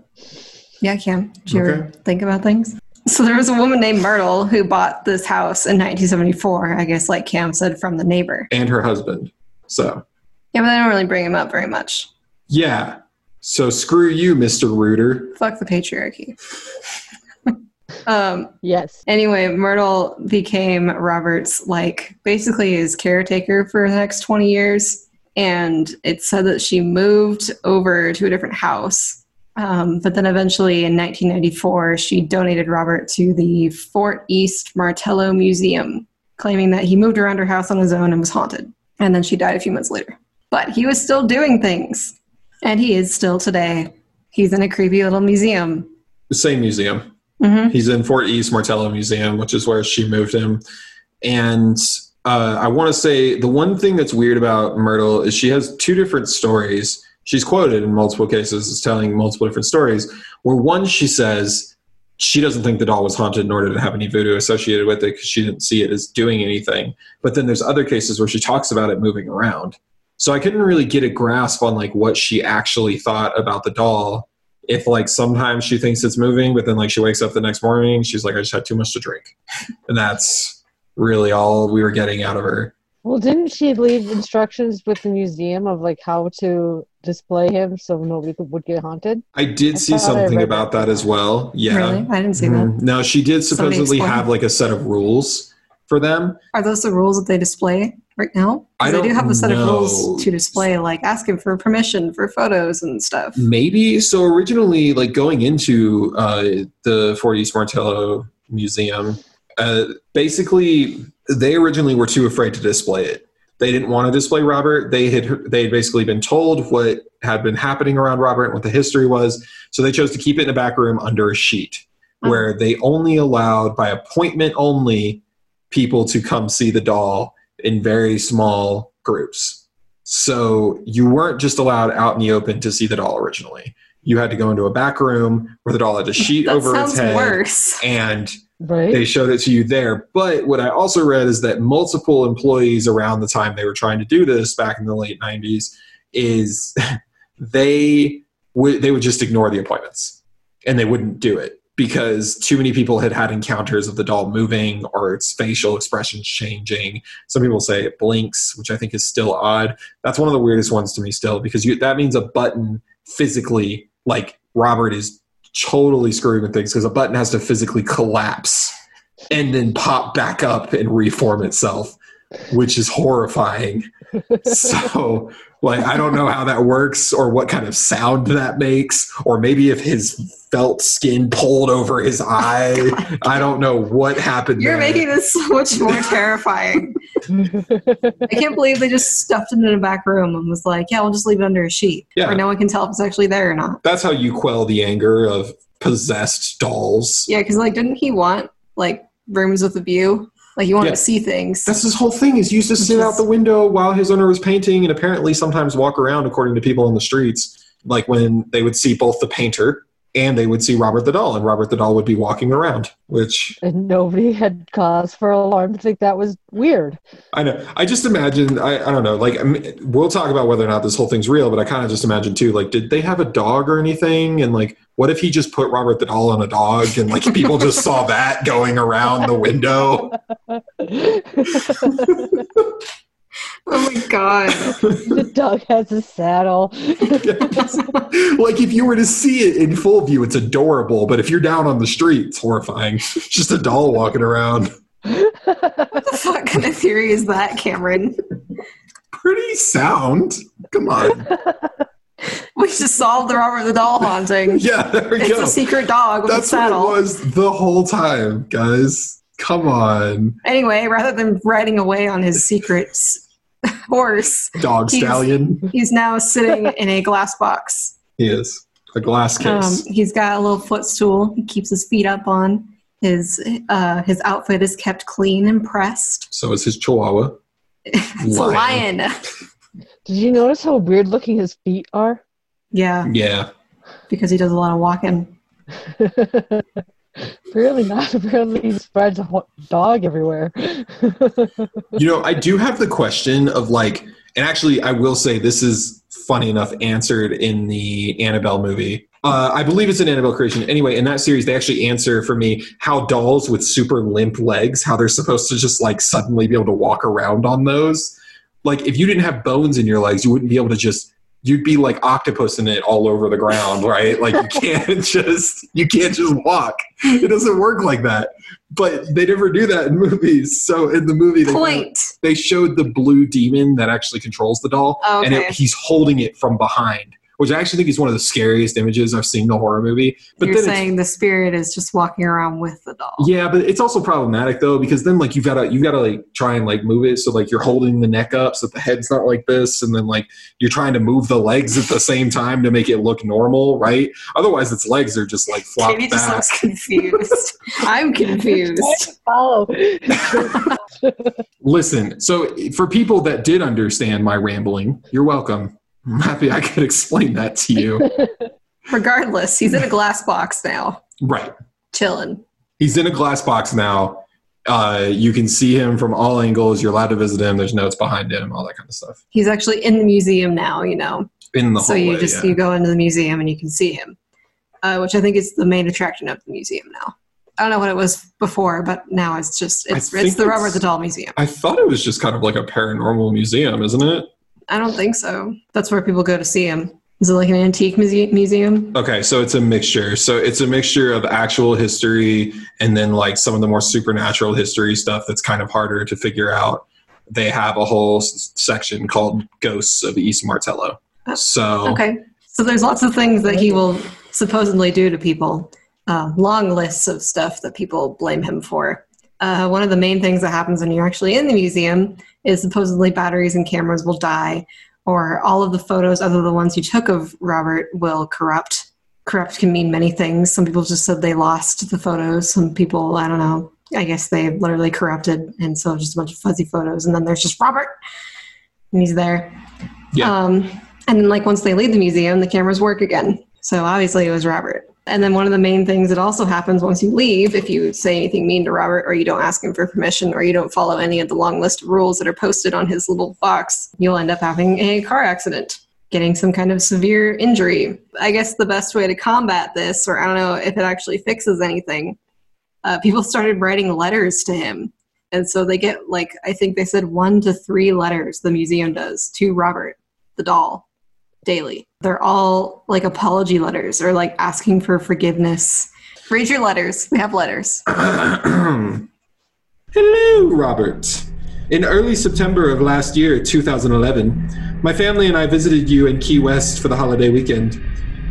Yeah, Cam. Did you ever think about things? So there was a woman named Myrtle who bought this house in 1974, I guess, like Cam said, from the neighbor. And her husband, so. Yeah, but they don't really bring him up very much. Yeah. So screw you, Mr. Reuter. Fuck the patriarchy. Yes. Anyway, Myrtle became Robert's, like, basically his caretaker for the next 20 years. And it said that she moved over to a different house. But then eventually in 1994, she donated Robert to the Fort East Martello Museum, claiming that he moved around her house on his own and was haunted. And then she died a few months later. But he was still doing things. And he is still today. He's in a creepy little museum. The same museum. Mm-hmm. He's in Fort East Martello Museum, which is where she moved him. And I want to say the one thing that's weird about Myrtle is she has two different stories. She's quoted in multiple cases as telling multiple different stories, where one, she says she doesn't think the doll was haunted nor did it have any voodoo associated with it because she didn't see it as doing anything. But then there's other cases where she talks about it moving around. So I couldn't really get a grasp on like what she actually thought about the doll. If like sometimes she thinks it's moving, but then like she wakes up the next morning, she's like, I just had too much to drink. And that's really all we were getting out of her. Well, didn't she leave instructions with the museum of like how to display him so nobody would get haunted? I did see something about that as well. Yeah. Really? I didn't see that. No, she did supposedly have like a set of rules for them. Are those the rules that they display? right now? Because I do have a set of rules to display, like asking for permission for photos and stuff. Maybe. So originally, like going into the Fort East Martello Museum, basically they originally were too afraid to display it. They didn't want to display Robert. They had basically been told what had been happening around Robert and what the history was. So they chose to keep it in a back room under a sheet, where they only allowed, by appointment only, people to come see the doll in very small groups. So you weren't just allowed out in the open to see the doll originally. You had to go into a back room where the doll had a sheet over its head. Worse. And they showed it to you there. But what I also read is that multiple employees around the time they were trying to do this back in the late 90s is they would just ignore the appointments and they wouldn't do it, because too many people had had encounters of the doll moving or its facial expressions changing. Some people say it blinks, which I think is still odd. That's one of the weirdest ones to me still, because that means a button physically, like Robert is totally screwing with things, because a button has to physically collapse and then pop back up and reform itself, which is horrifying. So, like, I don't know how that works or what kind of sound that makes, or maybe if his felt skin pulled over his eye. Oh, I don't know what happened there. You're making this so much more terrifying. I can't believe they just stuffed it in a back room and was like, yeah, we'll just leave it under a sheet. Yeah. Or no one can tell if it's actually there or not. That's how you quell the anger of possessed dolls. Yeah, because, like, didn't he want, like, rooms with a view? Like, you wanted to see things. That's his whole thing. Is he used to sit out the window while his owner was painting, and apparently sometimes walk around, according to people on the streets, like when they would see both the painter and they would see Robert the doll, and Robert the doll would be walking around, which... And nobody had cause for alarm to think that was weird. I know. I just imagine, I don't know, like, we'll talk about whether or not this whole thing's real, but I kind of just imagine, too, like, did they have a dog or anything? And, like, what if he just put Robert the doll on a dog and, like, people just saw that going around the window? Oh my god. The dog has a saddle. Like, if you were to see it in full view, it's adorable, but if you're down on the street, it's horrifying. It's just a doll walking around. What the fuck kind of theory is that, Cameron? Pretty sound. Come on. We just solved the Robert the Doll haunting. Yeah, there we go. It's a secret dog with a saddle. That's what it was the whole time, guys. Come on. Anyway, rather than riding away on his secret horse, stallion, he's now sitting in a glass box. He is. A glass case. He's got a little footstool he keeps his feet up on. His outfit is kept clean and pressed. So is his chihuahua. It's lion. A lion. Did you notice how weird looking his feet are? Yeah. Yeah. Because he does a lot of walking. Really not. Apparently he spreads a dog everywhere. You know, I do have the question of, like, and actually I will say this is funny enough answered in the Annabelle movie. I believe it's an Annabelle creation. Anyway, in that series, they actually answer for me how dolls with super limp legs, how they're supposed to just, like, suddenly be able to walk around on those. Like, if you didn't have bones in your legs, you wouldn't be able to just... You'd be like octopus in it all over the ground, right? Like, you can't just walk. It doesn't work like that. But they never do that in movies. So in the movie, they showed the blue demon that actually controls the doll, and he's holding it from behind, which I actually think is one of the scariest images I've seen in a horror movie. But you're saying the spirit is just walking around with the doll. Yeah, but it's also problematic though, because then, like, you've got to like try and, like, move it, so, like, you're holding the neck up so that the head's not like this, and then, like, you're trying to move the legs at the same time to make it look normal, right? Otherwise, its legs are just, like, flopped back. Just looks confused. I'm confused. Listen, so for people that did understand my rambling, you're welcome. I'm happy I could explain that to you. Regardless, he's in a glass box now. Right. Chilling. He's in a glass box now. You can see him from all angles. You're allowed to visit him. There's notes behind him, all that kind of stuff. He's actually in the museum now, you know. In the hallway, so you go into the museum and you can see him, which I think is the main attraction of the museum now. I don't know what it was before, but now it's the Robert the Doll Museum. I thought it was just kind of like a paranormal museum, isn't it? I don't think so. That's where people go to see him. Is it like an antique museum? Okay, so it's a mixture. So it's a mixture of actual history and then, like, some of the more supernatural history stuff that's kind of harder to figure out. they have a whole section called Ghosts of East Martello. So okay, so there's lots of things that he will supposedly do to people. Long lists of stuff that people blame him for. One of the main things that happens when you're actually in the museum is supposedly batteries and cameras will die, or all of the photos other than the ones you took of Robert will corrupt. Corrupt can mean many things. Some people just said they lost the photos. Some people, I don't know, I guess they literally corrupted, and so just a bunch of fuzzy photos, and then there's just Robert, and he's there. Yeah. And then, like, once they leave the museum, the cameras work again. So obviously it was Robert. And then one of the main things that also happens once you leave, if you say anything mean to Robert, or you don't ask him for permission, or you don't follow any of the long list of rules that are posted on his little box, you'll end up having a car accident, getting some kind of severe injury. I guess the best way to combat this, or I don't know if it actually fixes anything, people started writing letters to him. And so they get, like, I think they said 1 to 3 letters, the museum does, to Robert the doll daily. They're all like apology letters or like asking for forgiveness. Read your letters. We have letters. Hello, Robert. In early September of last year, 2011, my family and I visited you in Key West for the holiday weekend.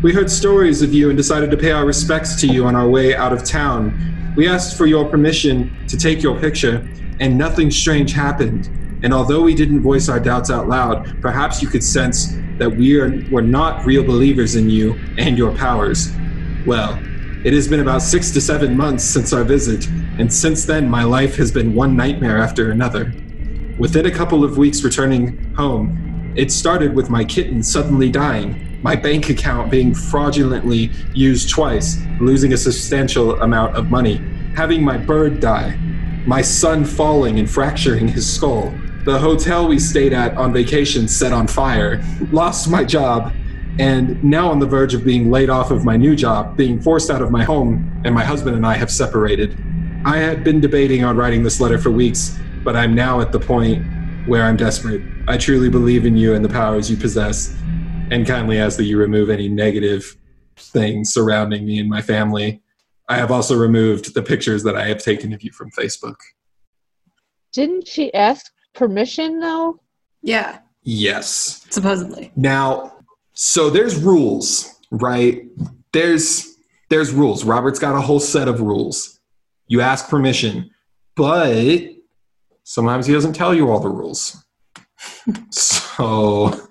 We heard stories of you and decided to pay our respects to you on our way out of town. We asked for your permission to take your picture, and nothing strange happened. And although we didn't voice our doubts out loud, perhaps you could sense that we're not real believers in you and your powers. Well, it has been about 6 to 7 months since our visit, and since then my life has been one nightmare after another. Within a couple of weeks returning home, it started with my kitten suddenly dying, my bank account being fraudulently used twice, losing a substantial amount of money, having my bird die, my son falling and fracturing his skull, the hotel we stayed at on vacation set on fire, lost my job, and now on the verge of being laid off of my new job, being forced out of my home, and my husband and I have separated. I had been debating on writing this letter for weeks, but I'm now at the point where I'm desperate. I truly believe in you and the powers you possess, and kindly ask that you remove any negative things surrounding me and my family. I have also removed the pictures that I have taken of you from Facebook. Didn't she ask permission, though? Yeah. Yes. Supposedly. Now, so there's rules, right? There's rules. Robert's got a whole set of rules. You ask permission, but sometimes he doesn't tell you all the rules. So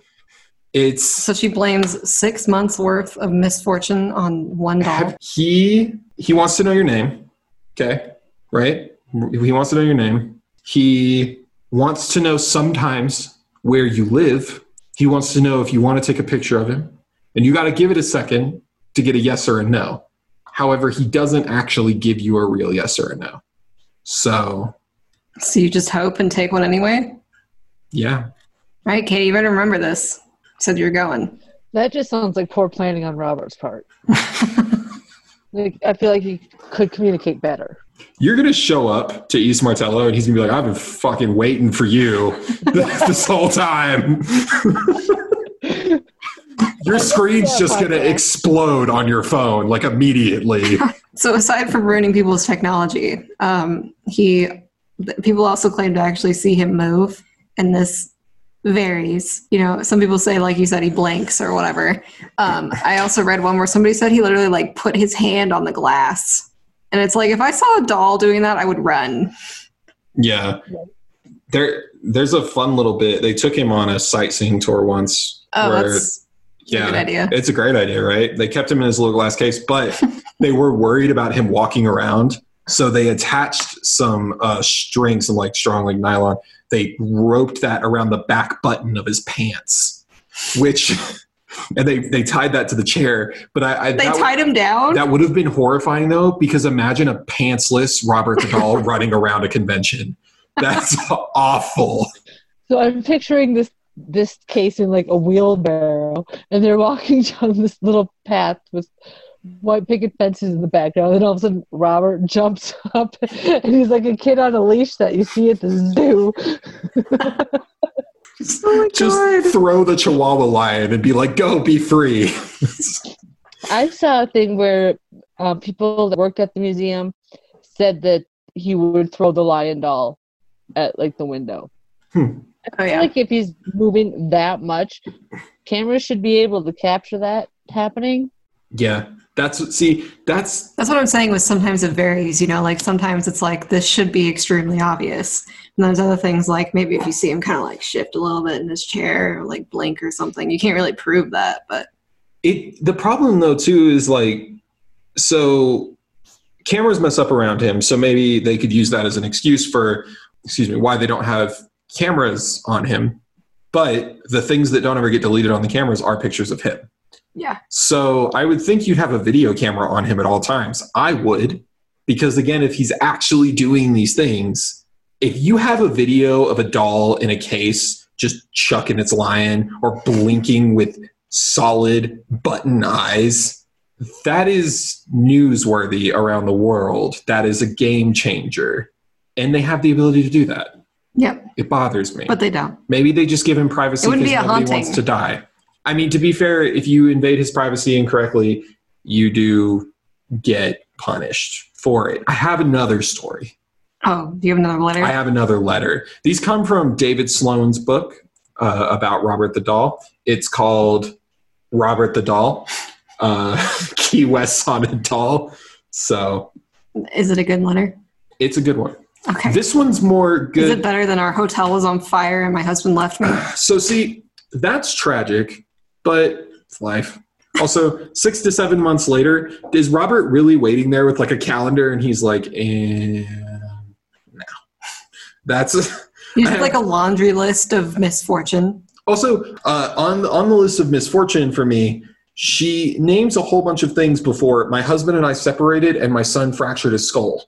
she blames 6 months worth of misfortune on one doll. He wants to know your name. Okay. Right? He wants to know your name. He wants to know sometimes where you live. He wants to know if you want to take a picture of him. And you got to give it a second to get a yes or a no. However, he doesn't actually give you a real yes or a no. So you just hope and take one anyway? Yeah. All right, Katie, you better remember this. Said you're going. That just sounds like poor planning on Robert's part. Like, I feel like he could communicate better. You're going to show up to East Martello and he's going to be like, I've been fucking waiting for you this whole time. Your screen's just going to explode on your phone, like, immediately. So aside from ruining people's technology, people also claim to actually see him move, and this varies. You know, some people say, like you said, he blanks or whatever. I also read one where somebody said he literally, like, put his hand on the glass. And it's like, if I saw a doll doing that, I would run. Yeah. There's a fun little bit. They took him on a sightseeing tour once. Oh, that's a good idea. It's a great idea, right? They kept him in his little glass case, but they were worried about him walking around. So they attached some string, some, like, strong, like, nylon. They roped that around the back button of his pants, which, and they tied that to the chair. But they tied him down? That would have been horrifying, though, because imagine a pantsless Robert the doll running around a convention. That's awful. So I'm picturing this case in, like, a wheelbarrow, and they're walking down this little path with white picket fences in the background, and all of a sudden Robert jumps up and he's like a kid on a leash that you see at the zoo. Just throw the Chihuahua lion and be like, go, be free. I saw a thing where people that worked at the museum said that he would throw the lion doll at, like, the window. Oh, yeah. I feel like if he's moving that much, cameras should be able to capture that happening. Yeah. That's what I'm saying with sometimes it varies, you know, like sometimes it's like this should be extremely obvious. And there's other things like maybe if you see him kind of like shift a little bit in his chair or like blink or something, you can't really prove that, but the problem though too is like, so cameras mess up around him. So maybe they could use that as an excuse for, why they don't have cameras on him. But the things that don't ever get deleted on the cameras are pictures of him. Yeah. So I would think you'd have a video camera on him at all times. I would, because again, if he's actually doing these things, if you have a video of a doll in a case just chucking its lion or blinking with solid button eyes, that is newsworthy around the world. That is a game changer. And they have the ability to do that. Yep. It bothers me. But they don't. Maybe they just give him privacy because nobody wants to die. I mean, to be fair, if you invade his privacy incorrectly, you do get punished for it. I have another story. Oh, do you have another letter? I have another letter. These come from David Sloan's book about Robert the Doll. It's called Robert the Doll, Key West on a Doll. So, is it a good letter? It's a good one. Okay. This one's more good. Is it better than Our Hotel Was on Fire and My Husband Left Me? So, see, that's tragic, but it's life. Also, 6 to 7 months later, is Robert really waiting there with like a calendar and he's like, no. You have like a laundry list of misfortune. Also, on the list of misfortune for me, she names a whole bunch of things before my husband and I separated and my son fractured his skull.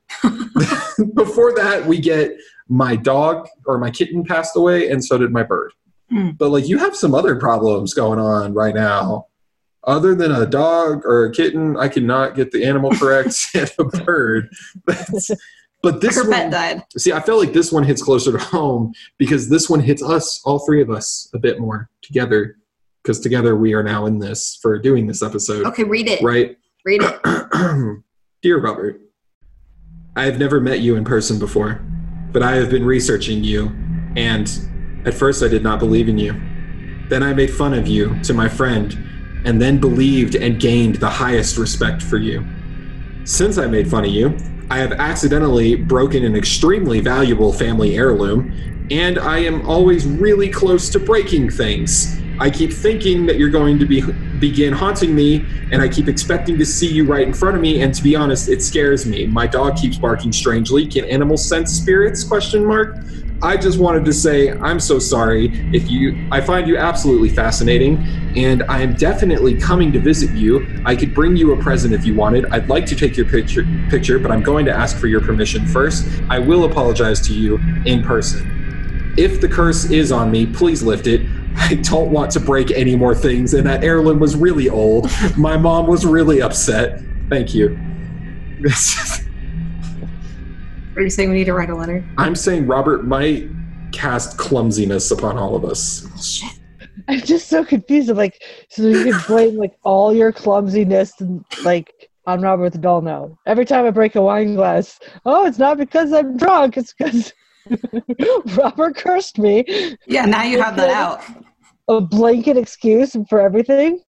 Before that, we get my dog or my kitten passed away and so did my bird. But, like, you have some other problems going on right now. Other than a dog or a kitten, I cannot get the animal correct and a bird. But this one, died. See, I feel like this one hits closer to home because this one hits us, all three of us, a bit more together. Because together we are now in this for doing this episode. Okay, read it. Right? Read it. Dear Robert, I have never met you in person before, but I have been researching you and... At first, I did not believe in you. Then I made fun of you to my friend, and then believed and gained the highest respect for you. Since I made fun of you, I have accidentally broken an extremely valuable family heirloom, and I am always really close to breaking things. I keep thinking that you're going to begin haunting me, and I keep expecting to see you right in front of me, and to be honest, it scares me. My dog keeps barking strangely. Can animals sense spirits? ? I just wanted to say I'm so sorry. I find you absolutely fascinating, and I am definitely coming to visit you. I could bring you a present if you wanted. I'd like to take your picture, but I'm going to ask for your permission first. I will apologize to you in person. If the curse is on me, please lift it. I don't want to break any more things, and that heirloom was really old. My mom was really upset. Thank you. Are you saying we need to write a letter? I'm saying Robert might cast clumsiness upon all of us. Oh, shit. I'm just so confused. I'm like, so you can blame like all your clumsiness and, like, on Robert the Doll now. Every time I break a wine glass, oh, it's not because I'm drunk. It's because Robert cursed me. Yeah, now you have that out. A blanket excuse for everything.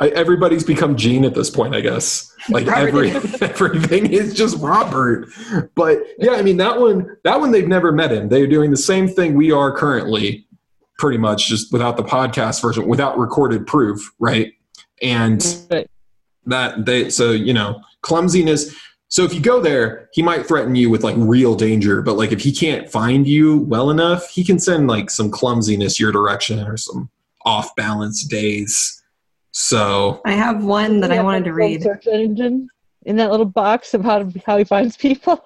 Everybody's become Gene at this point, I guess. Like everything is just Robert. But yeah, I mean that one they've never met him. They're doing the same thing we are currently, pretty much, just without the podcast version, without recorded proof, right? And clumsiness. So if you go there, he might threaten you with like real danger, but like if he can't find you well enough, he can send like some clumsiness your direction or some off balance days. So I have one that I wanted to read. Search engine in that little box of how he finds people.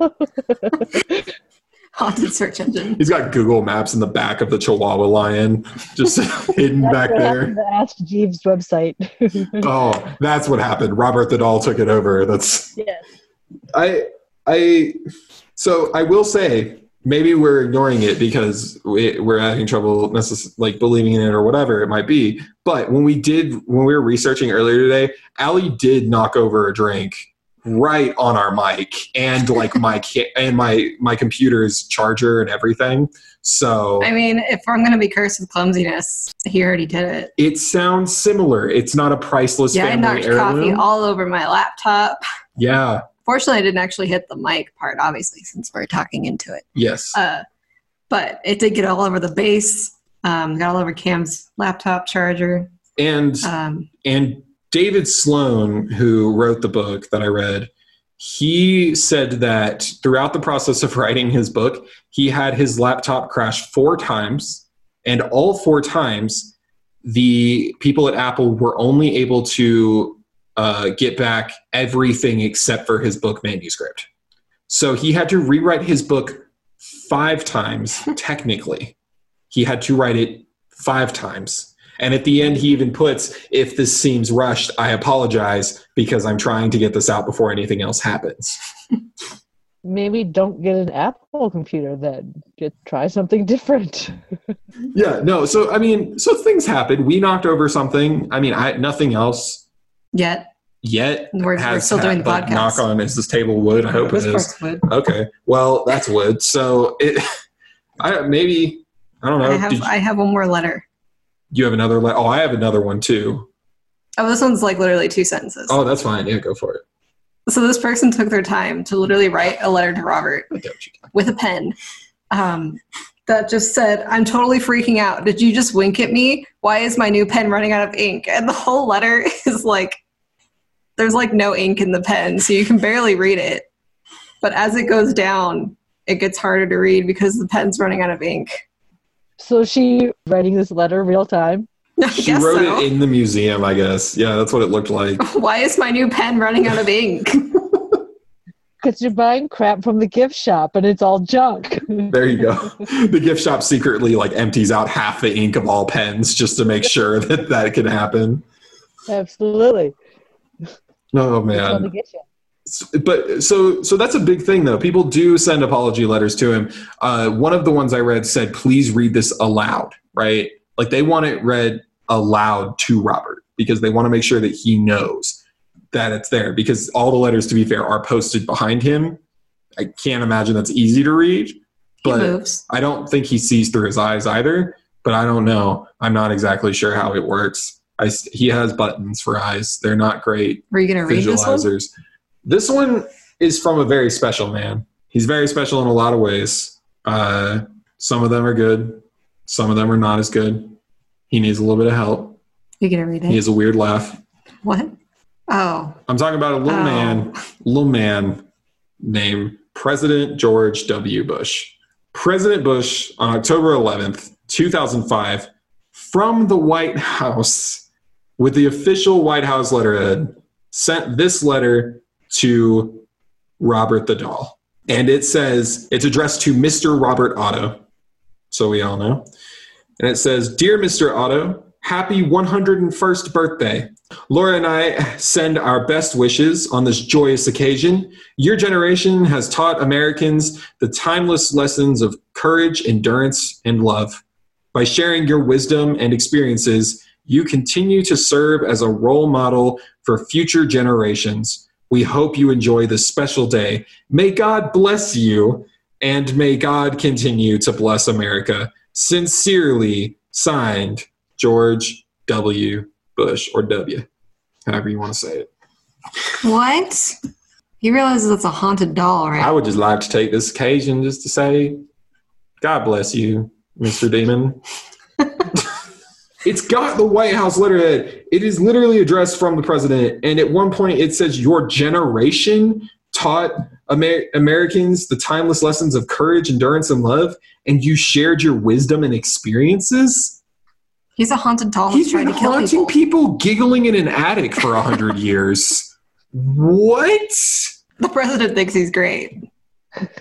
Haunted search engine. He's got Google Maps in the back of the Chihuahua lion, just hidden back there. The Ask Jeeves website. Oh, that's what happened. Robert the Doll took it over. That's yes. So I will say maybe we're ignoring it because we're having trouble like believing in it or whatever it might be. But when we were researching earlier today, Allie did knock over a drink right on our mic and like my computer's charger and everything. So I mean, if I'm going to be cursed with clumsiness, he already did it. It sounds similar. It's not a priceless family heirloom. Yeah, I knocked coffee all over my laptop. Yeah. Fortunately, I didn't actually hit the mic part, obviously, since we're talking into it. Yes. But it did get all over the base. Got all over Cam's laptop charger. And David Sloan, who wrote the book that I read, he said that throughout the process of writing his book, he had his laptop crash 4 times, and all 4 times, the people at Apple were only able to get back everything except for his book manuscript. So he had to rewrite his book 5 times, technically. He had to write it 5 times. And at the end, he even puts, if this seems rushed, I apologize because I'm trying to get this out before anything else happens. Maybe don't get an Apple computer then. Try something different. Yeah, no. So, I mean, so things happen. We knocked over something. I mean, nothing else. Yet. We're still doing the podcast. Knock on, is this table wood? I hope it is. Wood. Okay. Well, that's wood. So, I don't know. I have one more letter. You have another letter? Oh, I have another one, too. Oh, this one's like literally 2 sentences. Oh, that's fine. Yeah, go for it. So this person took their time to literally write a letter to Robert with a pen that just said, I'm totally freaking out. Did you just wink at me? Why is my new pen running out of ink? And the whole letter is like, there's like no ink in the pen, so you can barely read it. But as it goes down, it gets harder to read because the pen's running out of ink. So she writing this letter real time? She wrote it in the museum, I guess. Yeah, that's what it looked like. Why is my new pen running out of ink? Because you're buying crap from the gift shop and it's all junk. There you go. The gift shop secretly like empties out half the ink of all pens just to make sure that can happen. Absolutely. Oh, man. But so that's a big thing, though. People do send apology letters to him. One of the ones I read said, please read this aloud, right? Like they want it read aloud to Robert because they want to make sure that he knows that it's there, because all the letters, to be fair, are posted behind him. I can't imagine that's easy to read, but I don't think he sees through his eyes either, but I don't know. I'm not exactly sure how it works. He has buttons for eyes. They're not great. Are you going to read this one? This one is from a very special man. He's very special in a lot of ways. Some of them are good. Some of them are not as good. He needs a little bit of help. You're going to read it? He has a weird laugh. What? Oh. I'm talking about a little man. Little man named President George W. Bush. President Bush, on October 11th, 2005, from the White House, with the official White House letterhead, sent this letter to Robert the doll. And it says, it's addressed to Mr. Robert Otto, so we all know. And it says, Dear Mr. Otto, happy 101st birthday. Laura and I send our best wishes on this joyous occasion. Your generation has taught Americans the timeless lessons of courage, endurance, and love. By sharing your wisdom and experiences, you continue to serve as a role model for future generations. We hope you enjoy this special day. May God bless you, and may God continue to bless America. Sincerely, signed, George W. Bush, or W, however you want to say it. What? He realizes it's a haunted doll, right? I would just like to take this occasion just to say, God bless you, Mr. Demon. It's got the White House letterhead. It is literally addressed from the president. And at one point it says, your generation taught Americans the timeless lessons of courage, endurance, and love. And you shared your wisdom and experiences. He's a haunted doll. He's trying to kill people. He's been haunting people giggling in an attic for 100 years. What? The president thinks he's great.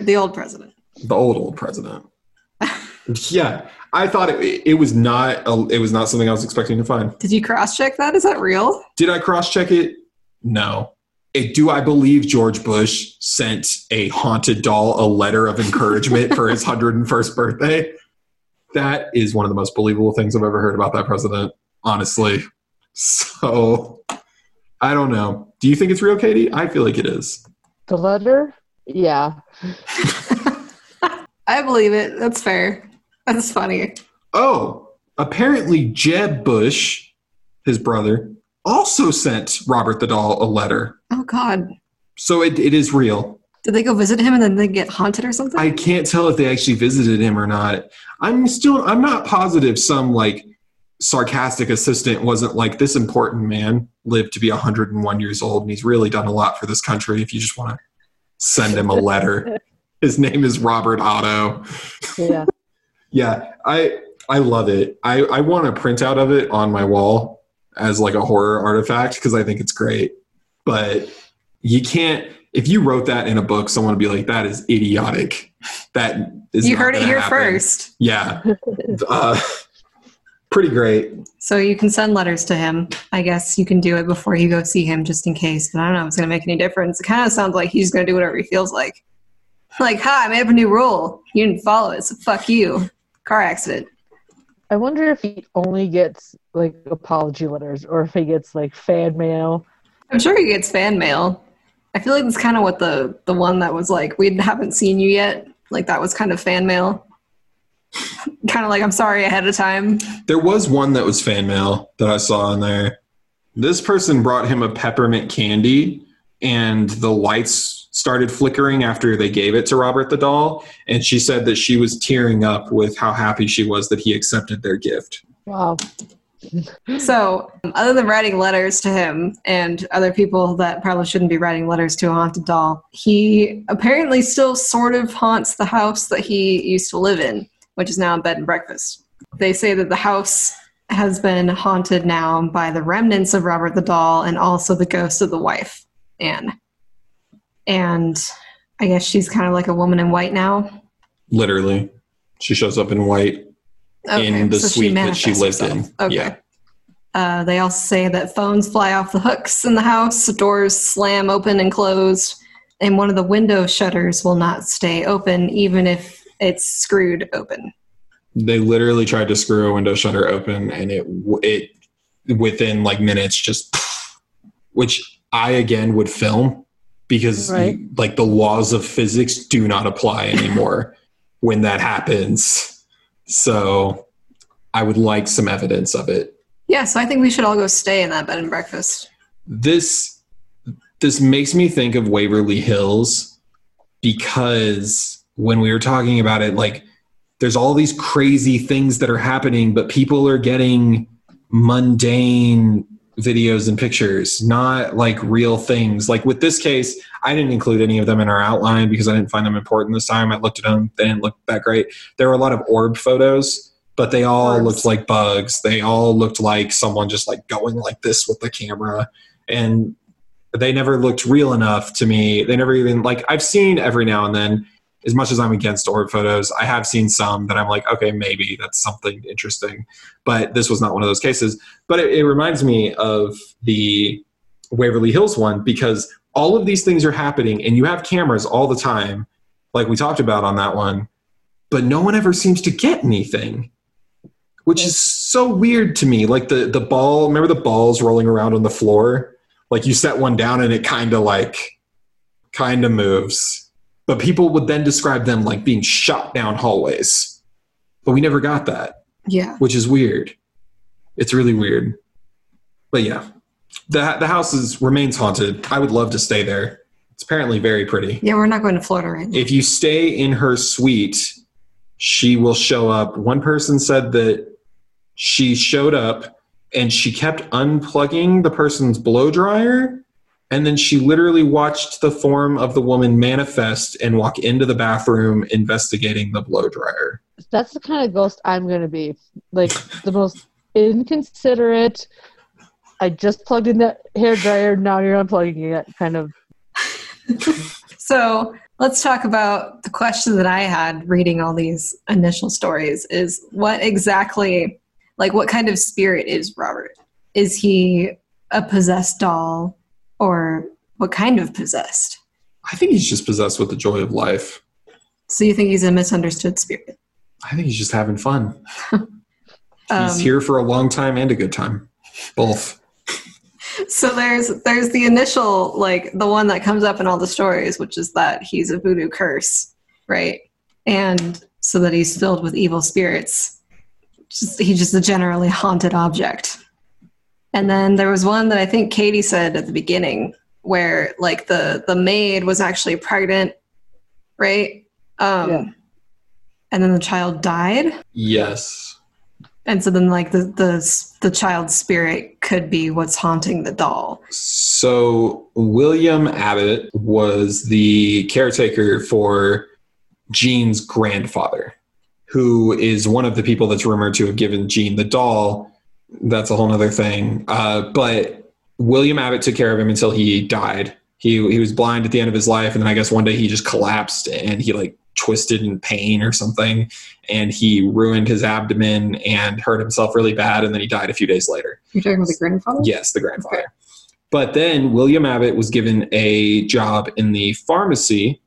The old president. The old president. Yeah. I thought it was not something I was expecting to find. Did you cross-check that? Is that real? Did I cross-check it? No. Do I believe George Bush sent a haunted doll a letter of encouragement for his 101st birthday? That is one of the most believable things I've ever heard about that president, honestly. So I don't know. Do you think it's real, Katie? I feel like it is. The letter? Yeah. I believe it. That's fair. That's funny. Oh, apparently Jeb Bush, his brother, also sent Robert the Doll a letter. Oh, God. So it is real. Did they go visit him and then they get haunted or something? I can't tell if they actually visited him or not. I'm not positive some, like, sarcastic assistant wasn't like, this important man lived to be 101 years old and he's really done a lot for this country. If you just want to send him a letter. His name is Robert Otto. Yeah. Yeah. I love it. I want a printout of it on my wall as like a horror artifact because I think it's great. But you can't, if you wrote that in a book, someone would be like, that is idiotic. That is you heard it here first. Yeah. Pretty great. So you can send letters to him. I guess you can do it before you go see him just in case. But I don't know if it's going to make any difference. It kind of sounds like he's going to do whatever he feels like. Like, hi, I made up a new rule. You didn't follow it, so fuck you. Car accident. I wonder if he only gets, like, apology letters or if he gets, like, fan mail. I'm sure he gets fan mail. I feel like that's kind of what the one that was like, we haven't seen you yet. Like, that was kind of fan mail. Kind of like, I'm sorry ahead of time. There was one that was fan mail that I saw in there. This person brought him a peppermint candy, and the lights started flickering after they gave it to Robert the Doll, and she said that she was tearing up with how happy she was that he accepted their gift. Wow. So, other than writing letters to him and other people that probably shouldn't be writing letters to a haunted doll, he apparently still sort of haunts the house that he used to live in, which is now a bed and breakfast. They say that the house has been haunted now by the remnants of Robert the Doll and also the ghost of the wife, Anne. And I guess she's kind of like a woman in white now. Literally. She shows up in white in the suite that she lived in. Okay. Yeah. They also say that phones fly off the hooks in the house, doors slam open and closed, and one of the window shutters will not stay open even if it's screwed open. They literally tried to screw a window shutter open, and it within like minutes just, which I again would film because right. Like the laws of physics do not apply anymore when that happens. So I would like some evidence of it. Yeah, so I think we should all go stay in that bed and breakfast. This makes me think of Waverly Hills because when we were talking about it, like, there's all these crazy things that are happening, but people are getting mundane videos and pictures, not like real things. Like with this case, I didn't include any of them in our outline because I didn't find them important this time. I looked at them. They didn't look that great. There were a lot of orb photos, but they all looked like bugs. They all looked like someone just like going like this with the camera. And they never looked real enough to me. They never even, like, I've seen every now and then, as much as I'm against orb photos, I have seen some that I'm like, okay, maybe that's something interesting. But this was not one of those cases. But it reminds me of the Waverly Hills one because all of these things are happening and you have cameras all the time, like we talked about on that one, but no one ever seems to get anything, which is so weird to me. Like the ball, remember the balls rolling around on the floor? Like you set one down and it kind of moves. But people would then describe them like being shot down hallways. But we never got that. Yeah. Which is weird. It's really weird. But yeah. The house remains haunted. I would love to stay there. It's apparently very pretty. Yeah, we're not going to Florida right now. If you stay in her suite, she will show up. One person said that she showed up and she kept unplugging the person's blow dryer. And then she literally watched the form of the woman manifest and walk into the bathroom investigating the blow dryer. That's the kind of ghost I'm going to be. Like, the most inconsiderate, I just plugged in the hair dryer, now you're unplugging it, kind of. So let's talk about the question that I had reading all these initial stories is what exactly, like, what kind of spirit is Robert? Is he a possessed doll? Or what kind of possessed? I think he's just possessed with the joy of life. So you think he's a misunderstood spirit? I think he's just having fun. He's here for a long time and a good time. Both. So there's the initial, like, the one that comes up in all the stories, which is that he's a voodoo curse, right? And so that he's filled with evil spirits. He's just a generally haunted object. And then there was one that I think Katie said at the beginning where, like, the maid was actually pregnant, right? Yeah. And then the child died? Yes. And so then, like, the child's spirit could be what's haunting the doll. So William Abbott was the caretaker for Jean's grandfather, who is one of the people that's rumored to have given Jean the doll. That's a whole nother thing. But William Abbott took care of him until he died. He was blind at the end of his life, and then I guess one day he just collapsed and he, like, twisted in pain or something, and he ruined his abdomen and hurt himself really bad, and then he died a few days later. You're talking about the grandfather? Yes, the grandfather. Okay. But then William Abbott was given a job in the pharmacy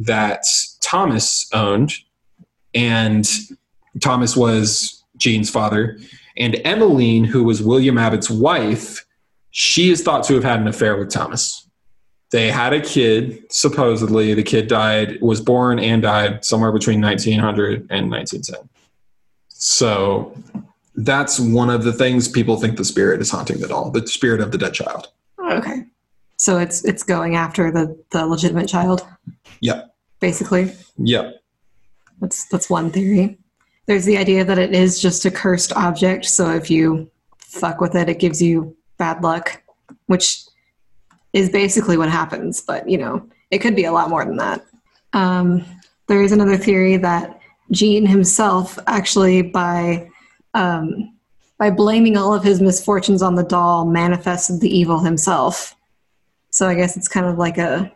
that Thomas owned, and Thomas was Jean's father, and Emmeline, who was William Abbott's wife, she is thought to have had an affair with Thomas. They had a kid, supposedly. The kid died, was born and died somewhere between 1900 and 1910. So that's one of the things people think the spirit is haunting the doll, the spirit of the dead child. Okay. So it's going after the legitimate child? Yep. Basically? Yep. That's one theory. There's the idea that it is just a cursed object, so if you fuck with it, it gives you bad luck, which is basically what happens, but, you know, it could be a lot more than that. There is another theory that Jean himself actually, by blaming all of his misfortunes on the doll, manifested the evil himself. So I guess it's kind of like a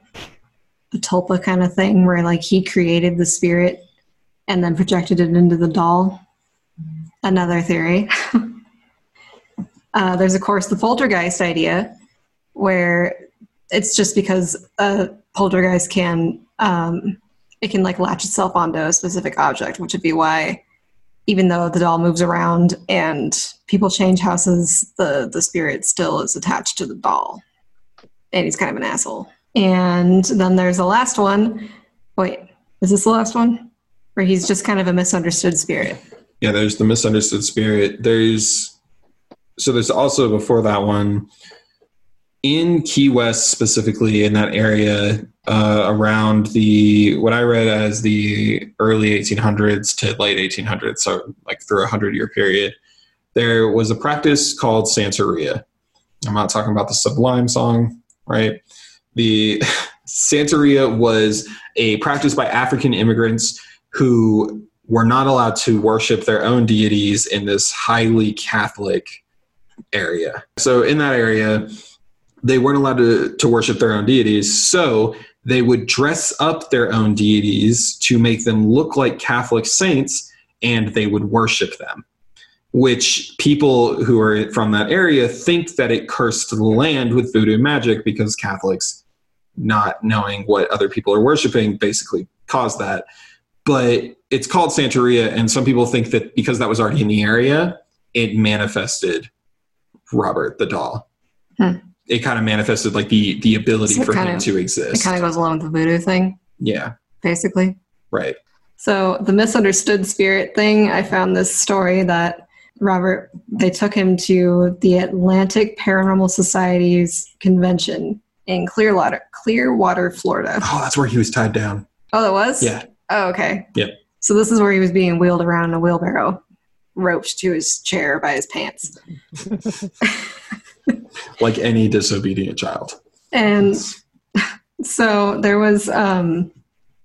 tulpa kind of thing, where, like, he created the spirit and then projected it into the doll. Another theory. There's, of course, the poltergeist idea, where it's just because a poltergeist can, it can, like, latch itself onto a specific object, which would be why, even though the doll moves around and people change houses, the spirit still is attached to the doll. And he's kind of an asshole. And then there's the last one. Wait, is this the last one? Where he's just kind of a misunderstood spirit. Yeah, there's the misunderstood spirit. There's also, before that one, in Key West specifically, in that area around what I read as the early 1800s to late 1800s, so like through a 100-year period, there was a practice called Santeria. I'm not talking about the Sublime song, right? The Santeria was a practice by African immigrants who were not allowed to worship their own deities in this highly Catholic area. So in that area, they weren't allowed to worship their own deities, so they would dress up their own deities to make them look like Catholic saints, and they would worship them, which people who are from that area think that it cursed the land with voodoo magic, because Catholics, not knowing what other people are worshiping, basically caused that. But it's called Santeria, and some people think that because that was already in the area, it manifested Robert the doll. Hmm. It kind of manifested, like, the ability for him to exist. It kind of goes along with the voodoo thing. Yeah. Basically. Right. So the misunderstood spirit thing, I found this story that Robert, they took him to the Atlantic Paranormal Society's convention in Clearwater, Florida. Oh, that's where he was tied down. Oh, that was? Yeah. Oh, okay. Yep. So this is where he was being wheeled around in a wheelbarrow, roped to his chair by his pants. Like any disobedient child. And so there was, I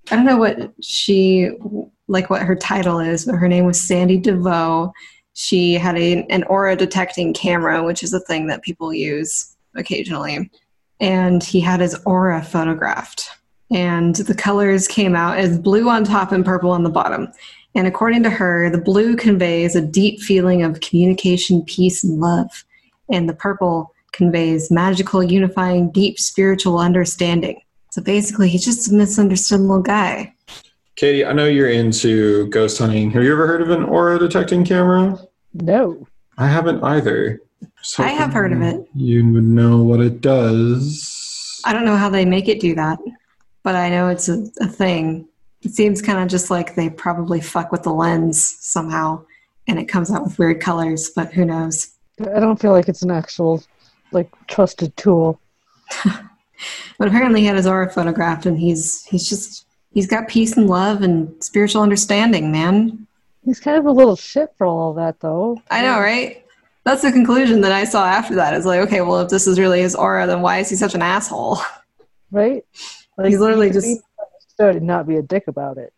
don't know what her title is, but her name was Sandy DeVoe. She had an aura detecting camera, which is a thing that people use occasionally. And he had his aura photographed. And the colors came out as blue on top and purple on the bottom. And according to her, the blue conveys a deep feeling of communication, peace, and love. And the purple conveys magical, unifying, deep spiritual understanding. So basically, he's just a misunderstood little guy. Katie, I know you're into ghost hunting. Have you ever heard of an aura detecting camera? No. I haven't either. So I have heard of it. You would know what it does. I don't know how they make it do that, but I know it's a thing. It seems kind of just like they probably fuck with the lens somehow, and it comes out with weird colors, but who knows? I don't feel like it's an actual, like, trusted tool. But apparently he had his aura photographed, and he's got peace and love and spiritual understanding, man. He's kind of a little shit for all that, though. I know, right? That's the conclusion that I saw after that. It's like, okay, well, if this is really his aura, then why is he such an asshole? Right? Like, he's literally just... and not be a dick about it.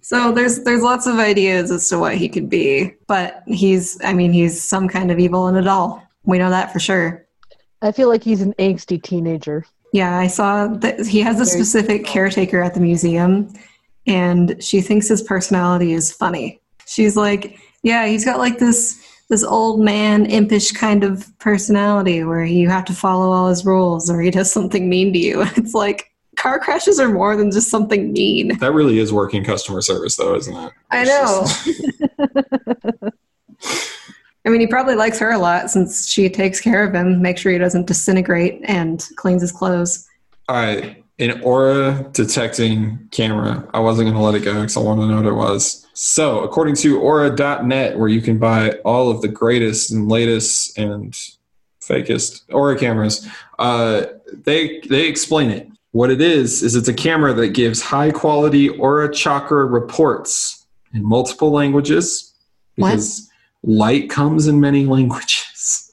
So there's lots of ideas as to what he could be, but he's some kind of evil and a doll. We know that for sure. I feel like he's an angsty teenager. Yeah, I saw that he has a specific caretaker at the museum, and she thinks his personality is funny. She's like, yeah, he's got like this old man impish kind of personality where you have to follow all his rules or he does something mean to you. It's like, car crashes are more than just something mean. That really is working customer service, though, isn't it? I know. He probably likes her a lot since she takes care of him, makes sure he doesn't disintegrate, and cleans his clothes. All right. An aura detecting camera. I wasn't going to let it go because I wanted to know what it was. So, according to aura.net, where you can buy all of the greatest and latest and fakest aura cameras, they explain it. What it is it's a camera that gives high-quality aura chakra reports in multiple languages because light comes in many languages.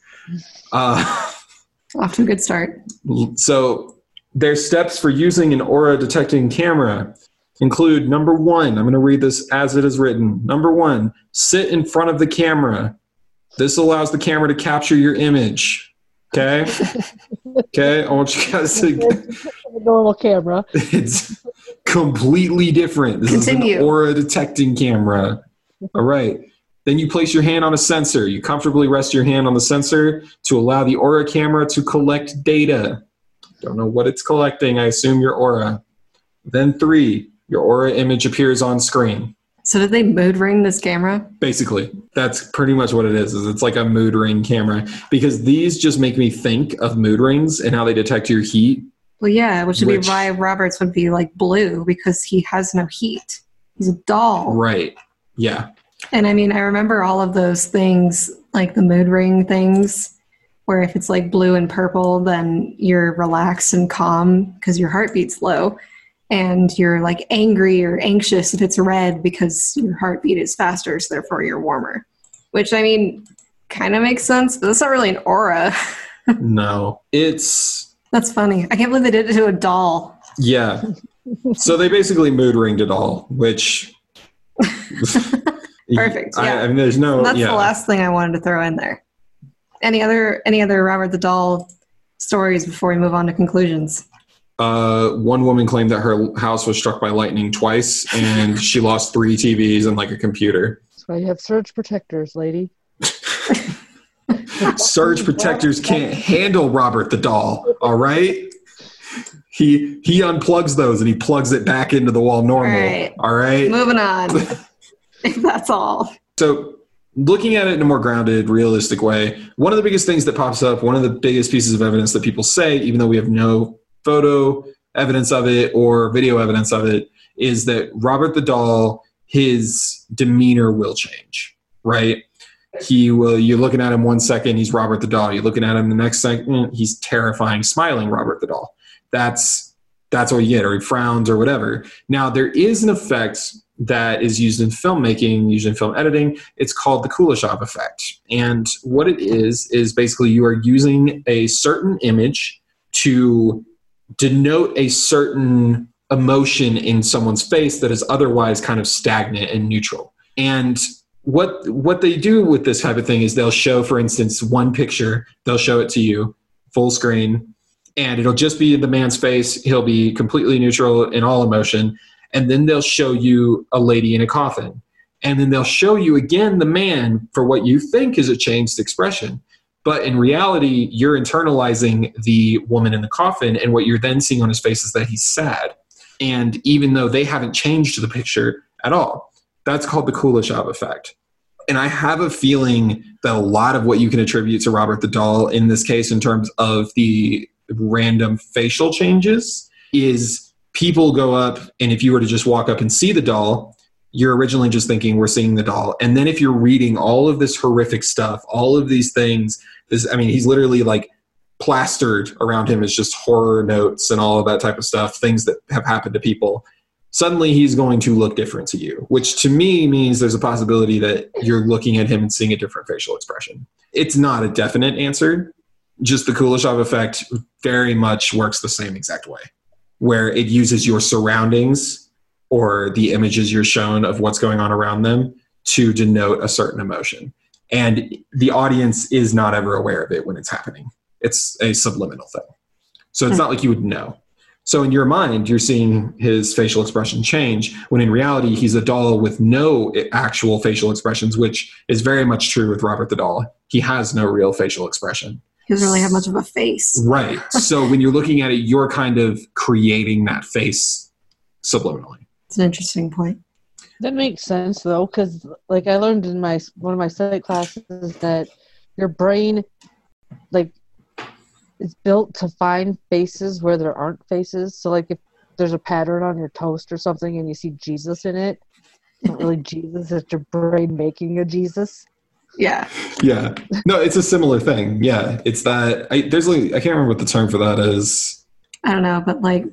Off to a good start. So there's steps for using an aura detecting camera include, number one, I'm going to read this as it is written. Number one, sit in front of the camera. This allows the camera to capture your image. Okay. Okay. I want you guys to a normal camera. It's completely different. This is an aura detecting camera. All right. Then you place your hand on a sensor. You comfortably rest your hand on the sensor to allow the aura camera to collect data. Don't know what it's collecting. I assume your aura. Then 3, your aura image appears on screen. So did they mood ring this camera? Basically. That's pretty much what it is it's like a mood ring camera. Because these just make me think of mood rings and how they detect your heat. Well, yeah, which would be why Robert's would be like blue, because he has no heat. He's a doll. Right. Yeah. And I remember all of those things, like the mood ring things, where if it's like blue and purple, then you're relaxed and calm because your heartbeat's low. And you're like angry or anxious if it's red because your heartbeat is faster, so therefore you're warmer. Which kind of makes sense, but that's not really an aura. No, it's... That's funny. I can't believe they did it to a doll. Yeah. So they basically mood ringed it all, which... Perfect. Yeah. There's no... That's the last thing I wanted to throw in there. Any other Robert the Doll stories before we move on to conclusions? One woman claimed that her house was struck by lightning twice, and she lost 3 TVs and like a computer. That's why you have surge protectors, lady. Surge protectors can't handle Robert the Doll. All right, he unplugs those and he plugs it back into the wall normal. All right? Moving on. If that's all. So, looking at it in a more grounded, realistic way, one of the biggest things that pops up, one of the biggest pieces of evidence that people say, even though we have no photo evidence of it or video evidence of it, is that Robert the Doll, his demeanor will change, right? He will, you're looking at him one second, he's Robert the Doll. You're looking at him the next second, he's terrifying, smiling Robert the Doll. That's what you get, or he frowns or whatever. Now, there is an effect that is used in filmmaking, used in film editing. It's called the Kuleshov effect. And what it is basically you are using a certain image to denote a certain emotion in someone's face that is otherwise kind of stagnant and neutral. And what they do with this type of thing is they'll show, for instance, one picture, they'll show it to you full screen, and it'll just be the man's face. He'll be completely neutral in all emotion. And then they'll show you a lady in a coffin. And then they'll show you again the man for what you think is a changed expression. But in reality, you're internalizing the woman in the coffin, and what you're then seeing on his face is that he's sad. And even though they haven't changed the picture at all, that's called the Kuleshov effect. And I have a feeling that a lot of what you can attribute to Robert the Doll in this case, in terms of the random facial changes, is people go up, and if you were to just walk up and see the doll, you're originally just thinking we're seeing the doll. And then if you're reading all of this horrific stuff, all of these things, this, I mean, he's literally like plastered around him is just horror notes and all of that type of stuff, things that have happened to people. Suddenly he's going to look different to you, which to me means there's a possibility that you're looking at him and seeing a different facial expression. It's not a definite answer. Just the Kuleshov effect very much works the same exact way, where it uses your surroundings or the images you're shown of what's going on around them to denote a certain emotion. And the audience is not ever aware of it when it's happening. It's a subliminal thing. So it's not like you would know. So in your mind, you're seeing his facial expression change, when in reality, he's a doll with no actual facial expressions, which is very much true with Robert the Doll. He has no real facial expression. He doesn't really have much of a face. Right. So when you're looking at it, you're kind of creating that face subliminally. It's an interesting point. That makes sense, though, because like I learned in one of my study classes that your brain, like, it's built to find faces where there aren't faces. So, like, if there's a pattern on your toast or something and you see Jesus in it, it's not really Jesus, it's your brain making a Jesus. Yeah. Yeah. No, it's a similar thing. Yeah. It's that, I can't remember what the term for that is. I don't know, but, like,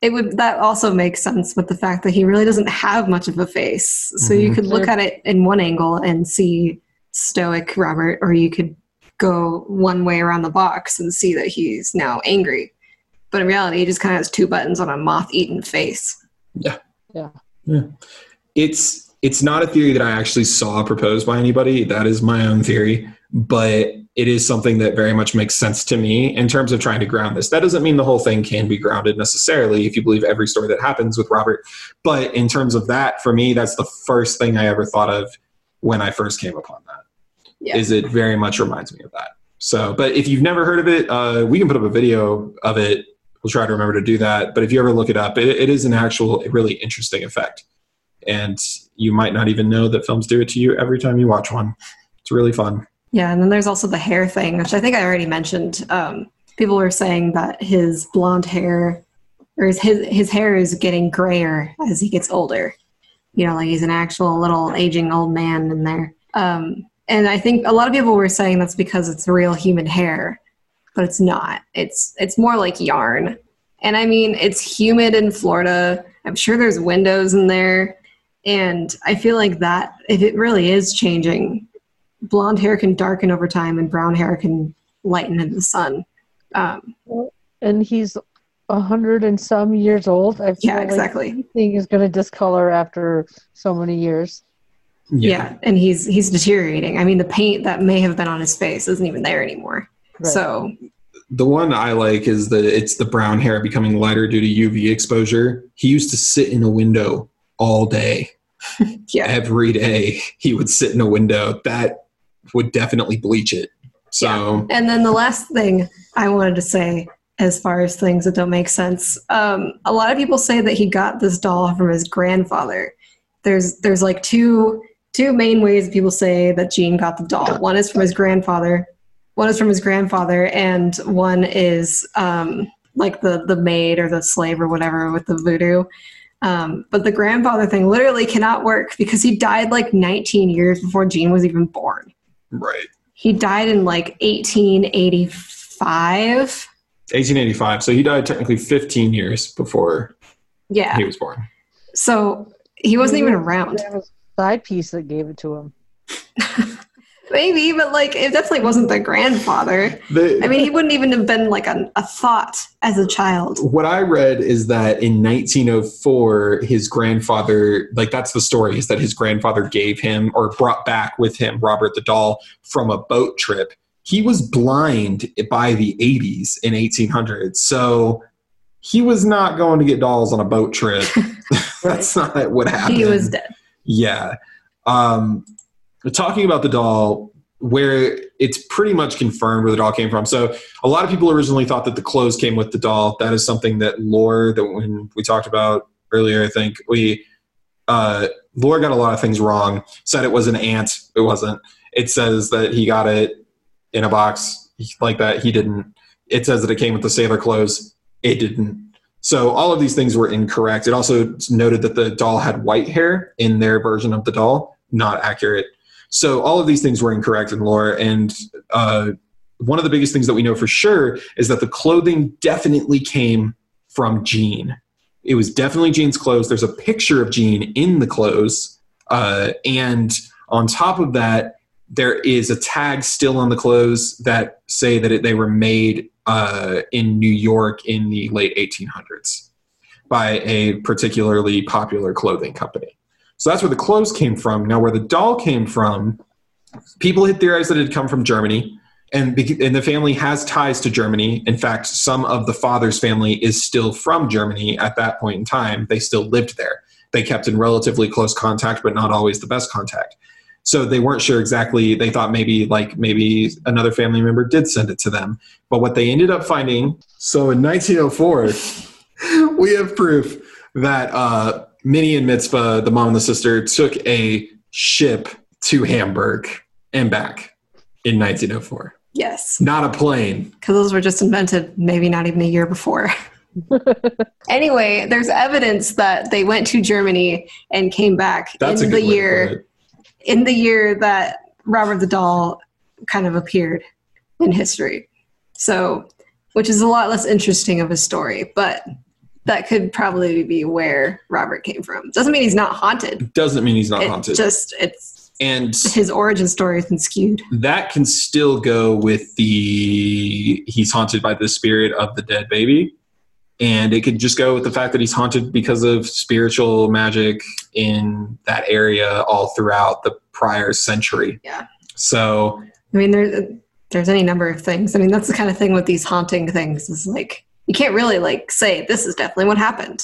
that also makes sense with the fact that he really doesn't have much of a face. So you could look at it in one angle and see stoic Robert, or you could go one way around the box and see that he's now angry. But in reality, he just kind of has two buttons on a moth-eaten face. Yeah. Yeah. Yeah. It's not a theory that I actually saw proposed by anybody. That is my own theory. But it is something that very much makes sense to me in terms of trying to ground this. That doesn't mean the whole thing can be grounded necessarily if you believe every story that happens with Robert. But in terms of that, for me, that's the first thing I ever thought of when I first came upon that. Yeah. Is it very much reminds me of that. So, but if you've never heard of it, we can put up a video of it. We'll try to remember to do that. But if you ever look it up, it is an actual really interesting effect. And you might not even know that films do it to you every time you watch one. It's really fun. Yeah, and then there's also the hair thing, which I think I already mentioned. People were saying that his blonde hair, or his hair is getting grayer as he gets older. You know, like he's an actual little aging old man in there. And I think a lot of people were saying that's because it's real human hair, but it's not. It's more like yarn. And I mean, it's humid in Florida. I'm sure there's windows in there. And I feel like that, if it really is changing, blonde hair can darken over time and brown hair can lighten in the sun. And he's 100 and some years old. I feel like everything is going to discolor after so many years. Yeah, and he's deteriorating. I mean, the paint that may have been on his face isn't even there anymore. Right. So the one I like is that it's the brown hair becoming lighter due to UV exposure. He used to sit in a window all day. Yeah. Every day he would sit in a window. That would definitely bleach it. So yeah. And then the last thing I wanted to say as far as things that don't make sense, a lot of people say that he got this doll from his grandfather. There's like two main ways people say that Gene got the doll. One is from his grandfather, and one is like the maid or the slave or whatever with the voodoo. But the grandfather thing literally cannot work because he died like 19 years before Gene was even born. Right. He died in like 1885. 1885. So he died technically 15 years before he was born. So he wasn't even around. There was a side piece that gave it to him. Maybe, but like it definitely wasn't the grandfather. I mean, he wouldn't even have been like a thought as a child. What I read is that in 1904, his grandfather, like that's the story, is that his grandfather gave him or brought back with him Robert the Doll from a boat trip. He was blind by the 80s in 1800. So he was not going to get dolls on a boat trip. That's not what happened. He was dead. Yeah. Talking about the doll, where it's pretty much confirmed where the doll came from. So a lot of people originally thought that the clothes came with the doll. That is something that lore, that when we talked about earlier, I think we Lore got a lot of things wrong. Said it was an ant. It wasn't. It says that he got it in a box like that. He didn't. It says that it came with the sailor clothes. It didn't. So all of these things were incorrect. It also noted that the doll had white hair in their version of the doll. Not accurate. So all of these things were incorrect in lore. And one of the biggest things that we know for sure is that the clothing definitely came from Jean. It was definitely Jean's clothes. There's a picture of Jean in the clothes. And on top of that, there is a tag still on the clothes that say that they were made in New York in the late 1800s by a particularly popular clothing company. So that's where the clothes came from. Now, where the doll came from, people had theorized that it had come from Germany, and the family has ties to Germany. In fact, some of the father's family is still from Germany at that point in time. They still lived there. They kept in relatively close contact, but not always the best contact. So they weren't sure exactly. They thought maybe another family member did send it to them. But what they ended up finding... So in 1904, we have proof that... Minnie and Mitzpah, the mom and the sister, took a ship to Hamburg and back in 1904. Yes. Not a plane. Because those were just invented maybe not even a year before. Anyway, there's evidence that they went to Germany and came back in the year that Robert the Doll kind of appeared in history. So, which is a lot less interesting of a story, but... that could probably be where Robert came from. Doesn't mean he's not haunted. It just, his origin story has been skewed. That can still go with he's haunted by the spirit of the dead baby. And it could just go with the fact that he's haunted because of spiritual magic in that area all throughout the prior century. Yeah. So. I mean, there's any number of things. I mean, that's the kind of thing with these haunting things is like, you can't really say this is definitely what happened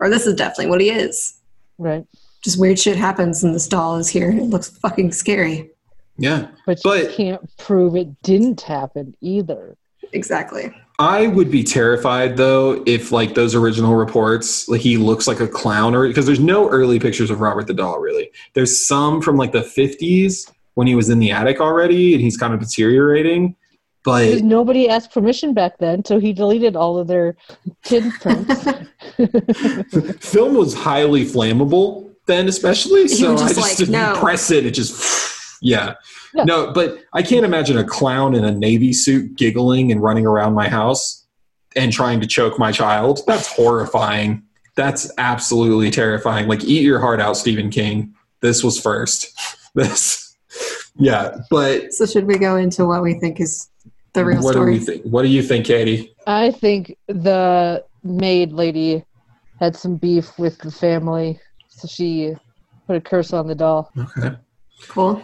or this is definitely what he is. Right. Just weird shit happens and this doll is here and it looks fucking scary. Yeah. But you can't prove it didn't happen either. Exactly. I would be terrified though if those original reports he looks like a clown, or because there's no early pictures of Robert the Doll really. There's some from the 50s when he was in the attic already and he's kind of deteriorating. But nobody asked permission back then, so he deleted all of their kid prints. Film was highly flammable then, especially, so I just didn't press it. It just, yeah. No, but I can't imagine a clown in a Navy suit giggling and running around my house and trying to choke my child. That's horrifying. That's absolutely terrifying. Eat your heart out, Stephen King. This was first. Yeah, but... So should we go into what we think is... the real story. What do you think, Katie? I think the maid lady had some beef with the family, so she put a curse on the doll. Okay. Cool.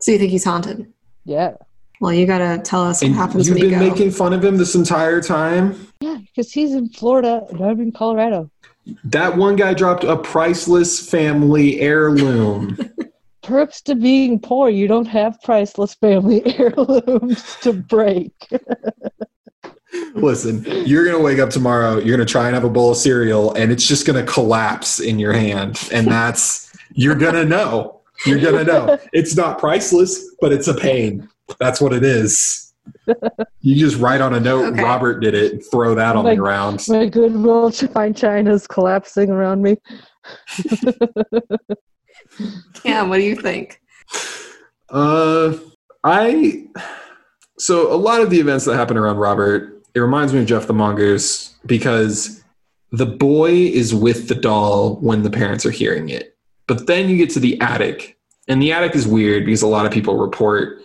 So you think he's haunted? Yeah. Well, you gotta tell us what happens when you go. You've been making fun of him this entire time? Yeah, because he's in Florida and I'm in Colorado. That one guy dropped a priceless family heirloom. Perks to being poor, you don't have priceless family heirlooms to break. Listen, you're going to wake up tomorrow, you're going to try and have a bowl of cereal, and it's just going to collapse in your hand. And you're going to know. You're going to know. It's not priceless, but it's a pain. That's what it is. You just write on a note, okay, Robert did it, and throw that on the ground. My goodwill to find China's collapsing around me. Cam, what do you think? So a lot of the events that happen around Robert, it reminds me of Jeff the Mongoose, because the boy is with the doll when the parents are hearing it. But then you get to the attic, and the attic is weird because a lot of people report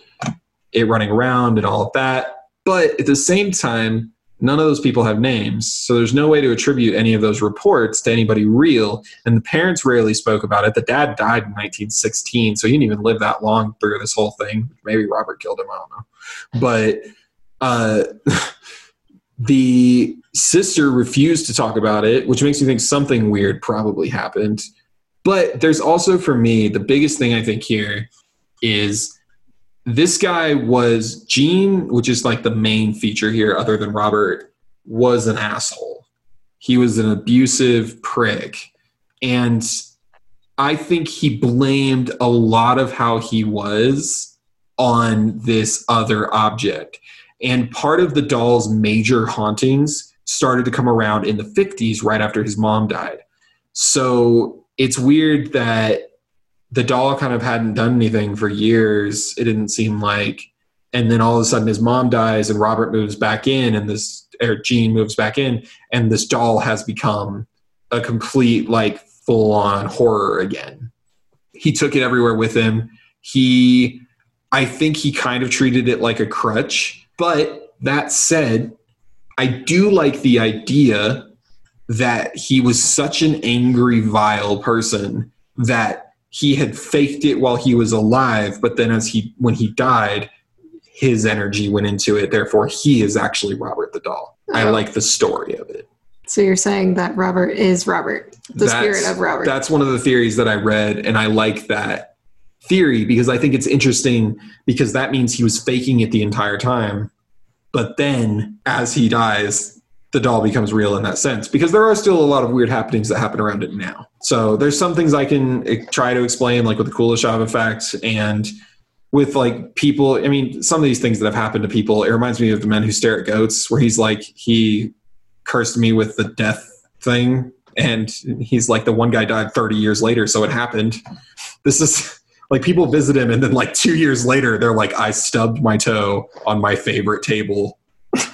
it running around and all of that. But at the same time, none of those people have names, so there's no way to attribute any of those reports to anybody real, and the parents rarely spoke about it. The dad died in 1916, so he didn't even live that long through this whole thing. Maybe Robert killed him, I don't know. But the sister refused to talk about it, which makes me think something weird probably happened. But there's also, for me, the biggest thing I think here is... this guy was Gene, which is the main feature here other than Robert, was an asshole. He was an abusive prick. And I think he blamed a lot of how he was on this other object. And part of the doll's major hauntings started to come around in the 50s, right after his mom died. So it's weird that the doll kind of hadn't done anything for years, it didn't seem like. And then all of a sudden his mom dies and Robert moves back in, and this, or Gene moves back in, and this doll has become a complete, like, full-on horror again. He took it everywhere with him. I think he kind of treated it like a crutch. But that said, I do like the idea that he was such an angry, vile person that he had faked it while he was alive, but then when he died, his energy went into it. Therefore, he is actually Robert the doll. Oh. I like the story of it. So you're saying that Robert is Robert, the spirit of Robert. That's one of the theories that I read, and I like that theory because I think it's interesting, because that means he was faking it the entire time. But then as he dies, the doll becomes real in that sense, because there are still a lot of weird happenings that happen around it now. So there's some things I can try to explain, like with the Kuleshov effect and with, like, people. I mean, some of these things that have happened to people, it reminds me of The Men Who Stare at Goats, where he's like, he cursed me with the death thing, and he's like, the one guy died 30 years later, so it happened. This is like, people visit him, and then, like, 2 years later they're like, I stubbed my toe on my favorite table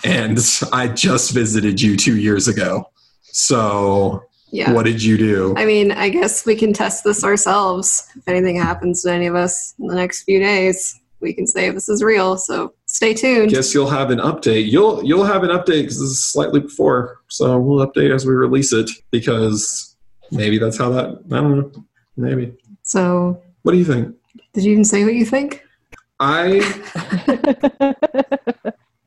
and I just visited you 2 years ago, so yeah, what did you do? I mean, I guess we can test this ourselves. If anything happens to any of us in the next few days, we can say this is real, so stay tuned. Guess you'll have an update. You'll have an update, because this is slightly before, so we'll update as we release it, because maybe that's how that, I don't know, maybe. So what do you think? Did you even say what you think?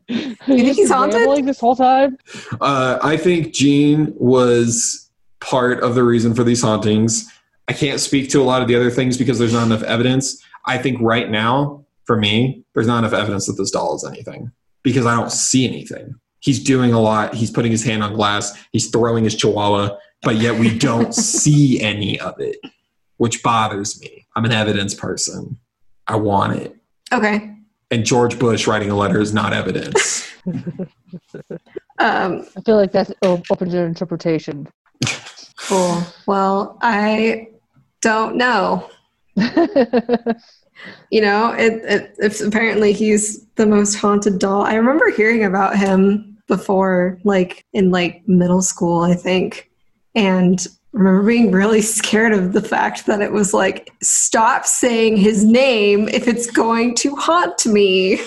You think he's haunted this whole time? I think Gene was part of the reason for these hauntings. I can't speak to a lot of the other things because there's not enough evidence. I think right now, for me, there's not enough evidence that this doll is anything, because I don't see anything. He's doing a lot. He's putting his hand on glass. He's throwing his chihuahua, but yet we don't see any of it, which bothers me. I'm an evidence person. I want it. Okay. And George Bush writing a letter is not evidence. I feel like that's open to interpretation. Cool. Well, I don't know. You know, it's apparently he's the most haunted doll. I remember hearing about him before, like, in, like, middle school, I think. And I remember being really scared of the fact that it was like, stop saying his name if it's going to haunt me.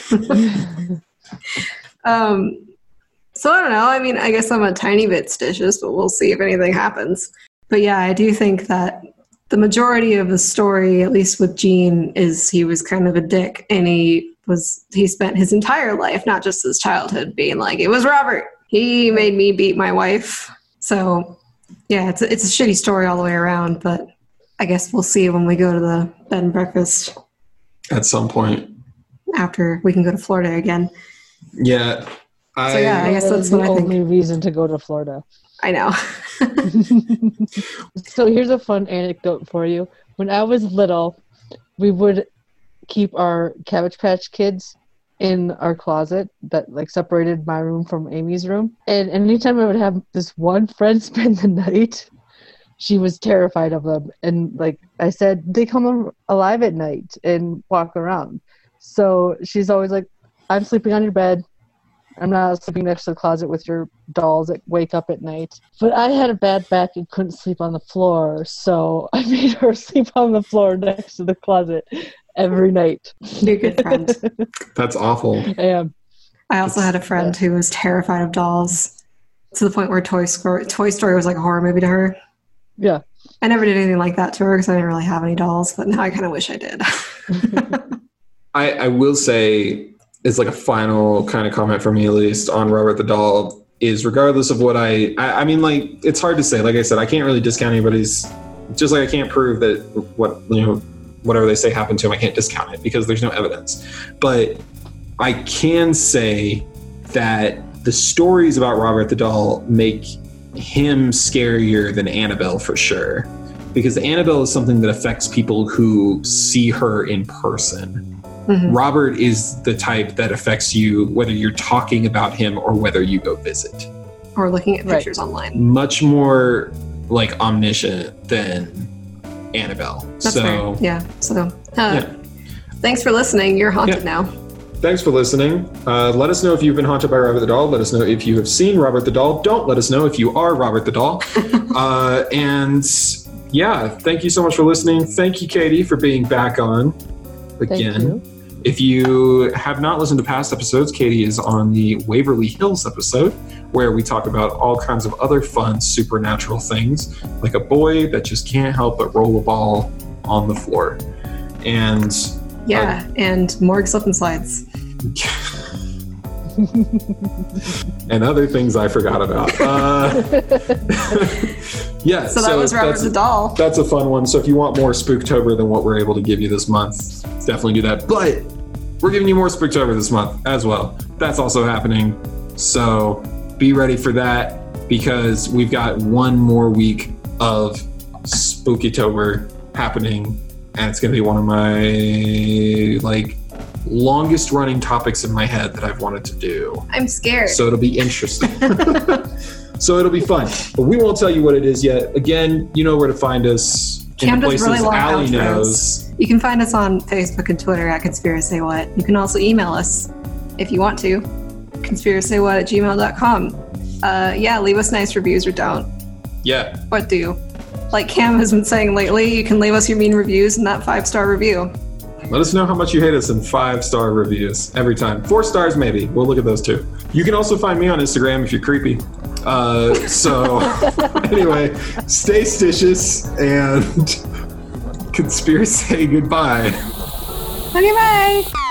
So I don't know. I mean, I guess I'm a tiny bit stitious, but we'll see if anything happens. But yeah, I do think that the majority of the story, at least with Gene, is he was kind of a dick, and he spent his entire life, not just his childhood, being like, it was Robert. He made me beat my wife. So yeah, it's a shitty story all the way around, but I guess we'll see when we go to the bed and breakfast. At some point. After we can go to Florida again. Yeah. I guess that's what I think. The only reason to go to Florida. I know. So here's a fun anecdote for you. When I was little, we would keep our Cabbage Patch Kids in our closet that, like, separated my room from Amy's room. And anytime I would have this one friend spend the night, she was terrified of them. And, like I said, they come alive at night and walk around. So she's always like, I'm sleeping on your bed. I'm not sleeping next to the closet with your dolls that wake up at night. But I had a bad back and couldn't sleep on the floor, so I made her sleep on the floor next to the closet every night. You're a good friend. That's awful. I am. I also had a friend who was terrified of dolls, to the point where Toy Story was like a horror movie to her. Yeah. I never did anything like that to her because I didn't really have any dolls, but now I kind of wish I did. I will say, it's like a final kind of comment for me, at least, on Robert the doll, is regardless of what I mean, like, it's hard to say. Like I said, I can't really discount anybody's, just like I can't prove that whatever they say happened to him, I can't discount it because there's no evidence. But I can say that the stories about Robert the doll make him scarier than Annabelle for sure. because Annabelle is something that affects people who see her in person. Mm-hmm. Robert is the type that affects you whether you're talking about him or whether you go visit. Or looking at pictures online. Much more like omniscient than Annabelle. That's so fair. Yeah. So thanks for listening. You're haunted now. Thanks for listening. Let us know if you've been haunted by Robert the Doll. Let us know if you have seen Robert the Doll. Don't let us know if you are Robert the Doll. And yeah, thank you so much for listening. Thank you, Katie, for being back on again. Thank you. If you have not listened to past episodes, Katie is on the Waverly Hills episode, where we talk about all kinds of other fun supernatural things, like a boy that just can't help but roll a ball on the floor. And yeah, and more slip and slides. And other things I forgot about. Yeah, so that was Robert the Doll. That's a fun one. So if you want more Spooktober than what we're able to give you this month, definitely do that. But we're giving you more Spooktober this month as well. That's also happening. So be ready for that, because we've got one more week of Spookytober happening. And it's going to be one of my longest running topics in my head that I've wanted to do. I'm scared. So it'll be interesting. So it'll be fun. But we won't tell you what it is yet. Again, you know where to find us. Cam does really long outros. Knows. You can find us on Facebook and Twitter at ConspiracyWhat. You can also email us if you want to. ConspiracyWhat@gmail.com. Leave us nice reviews or don't. Yeah. Or do. Like Cam has been saying lately, you can leave us your mean reviews in that 5-star review. Let us know how much you hate us in 5-star reviews every time. 4 stars, maybe. We'll look at those too. You can also find me on Instagram if you're creepy. So anyway, stay stitious and conspiracy goodbye. Okay, bye.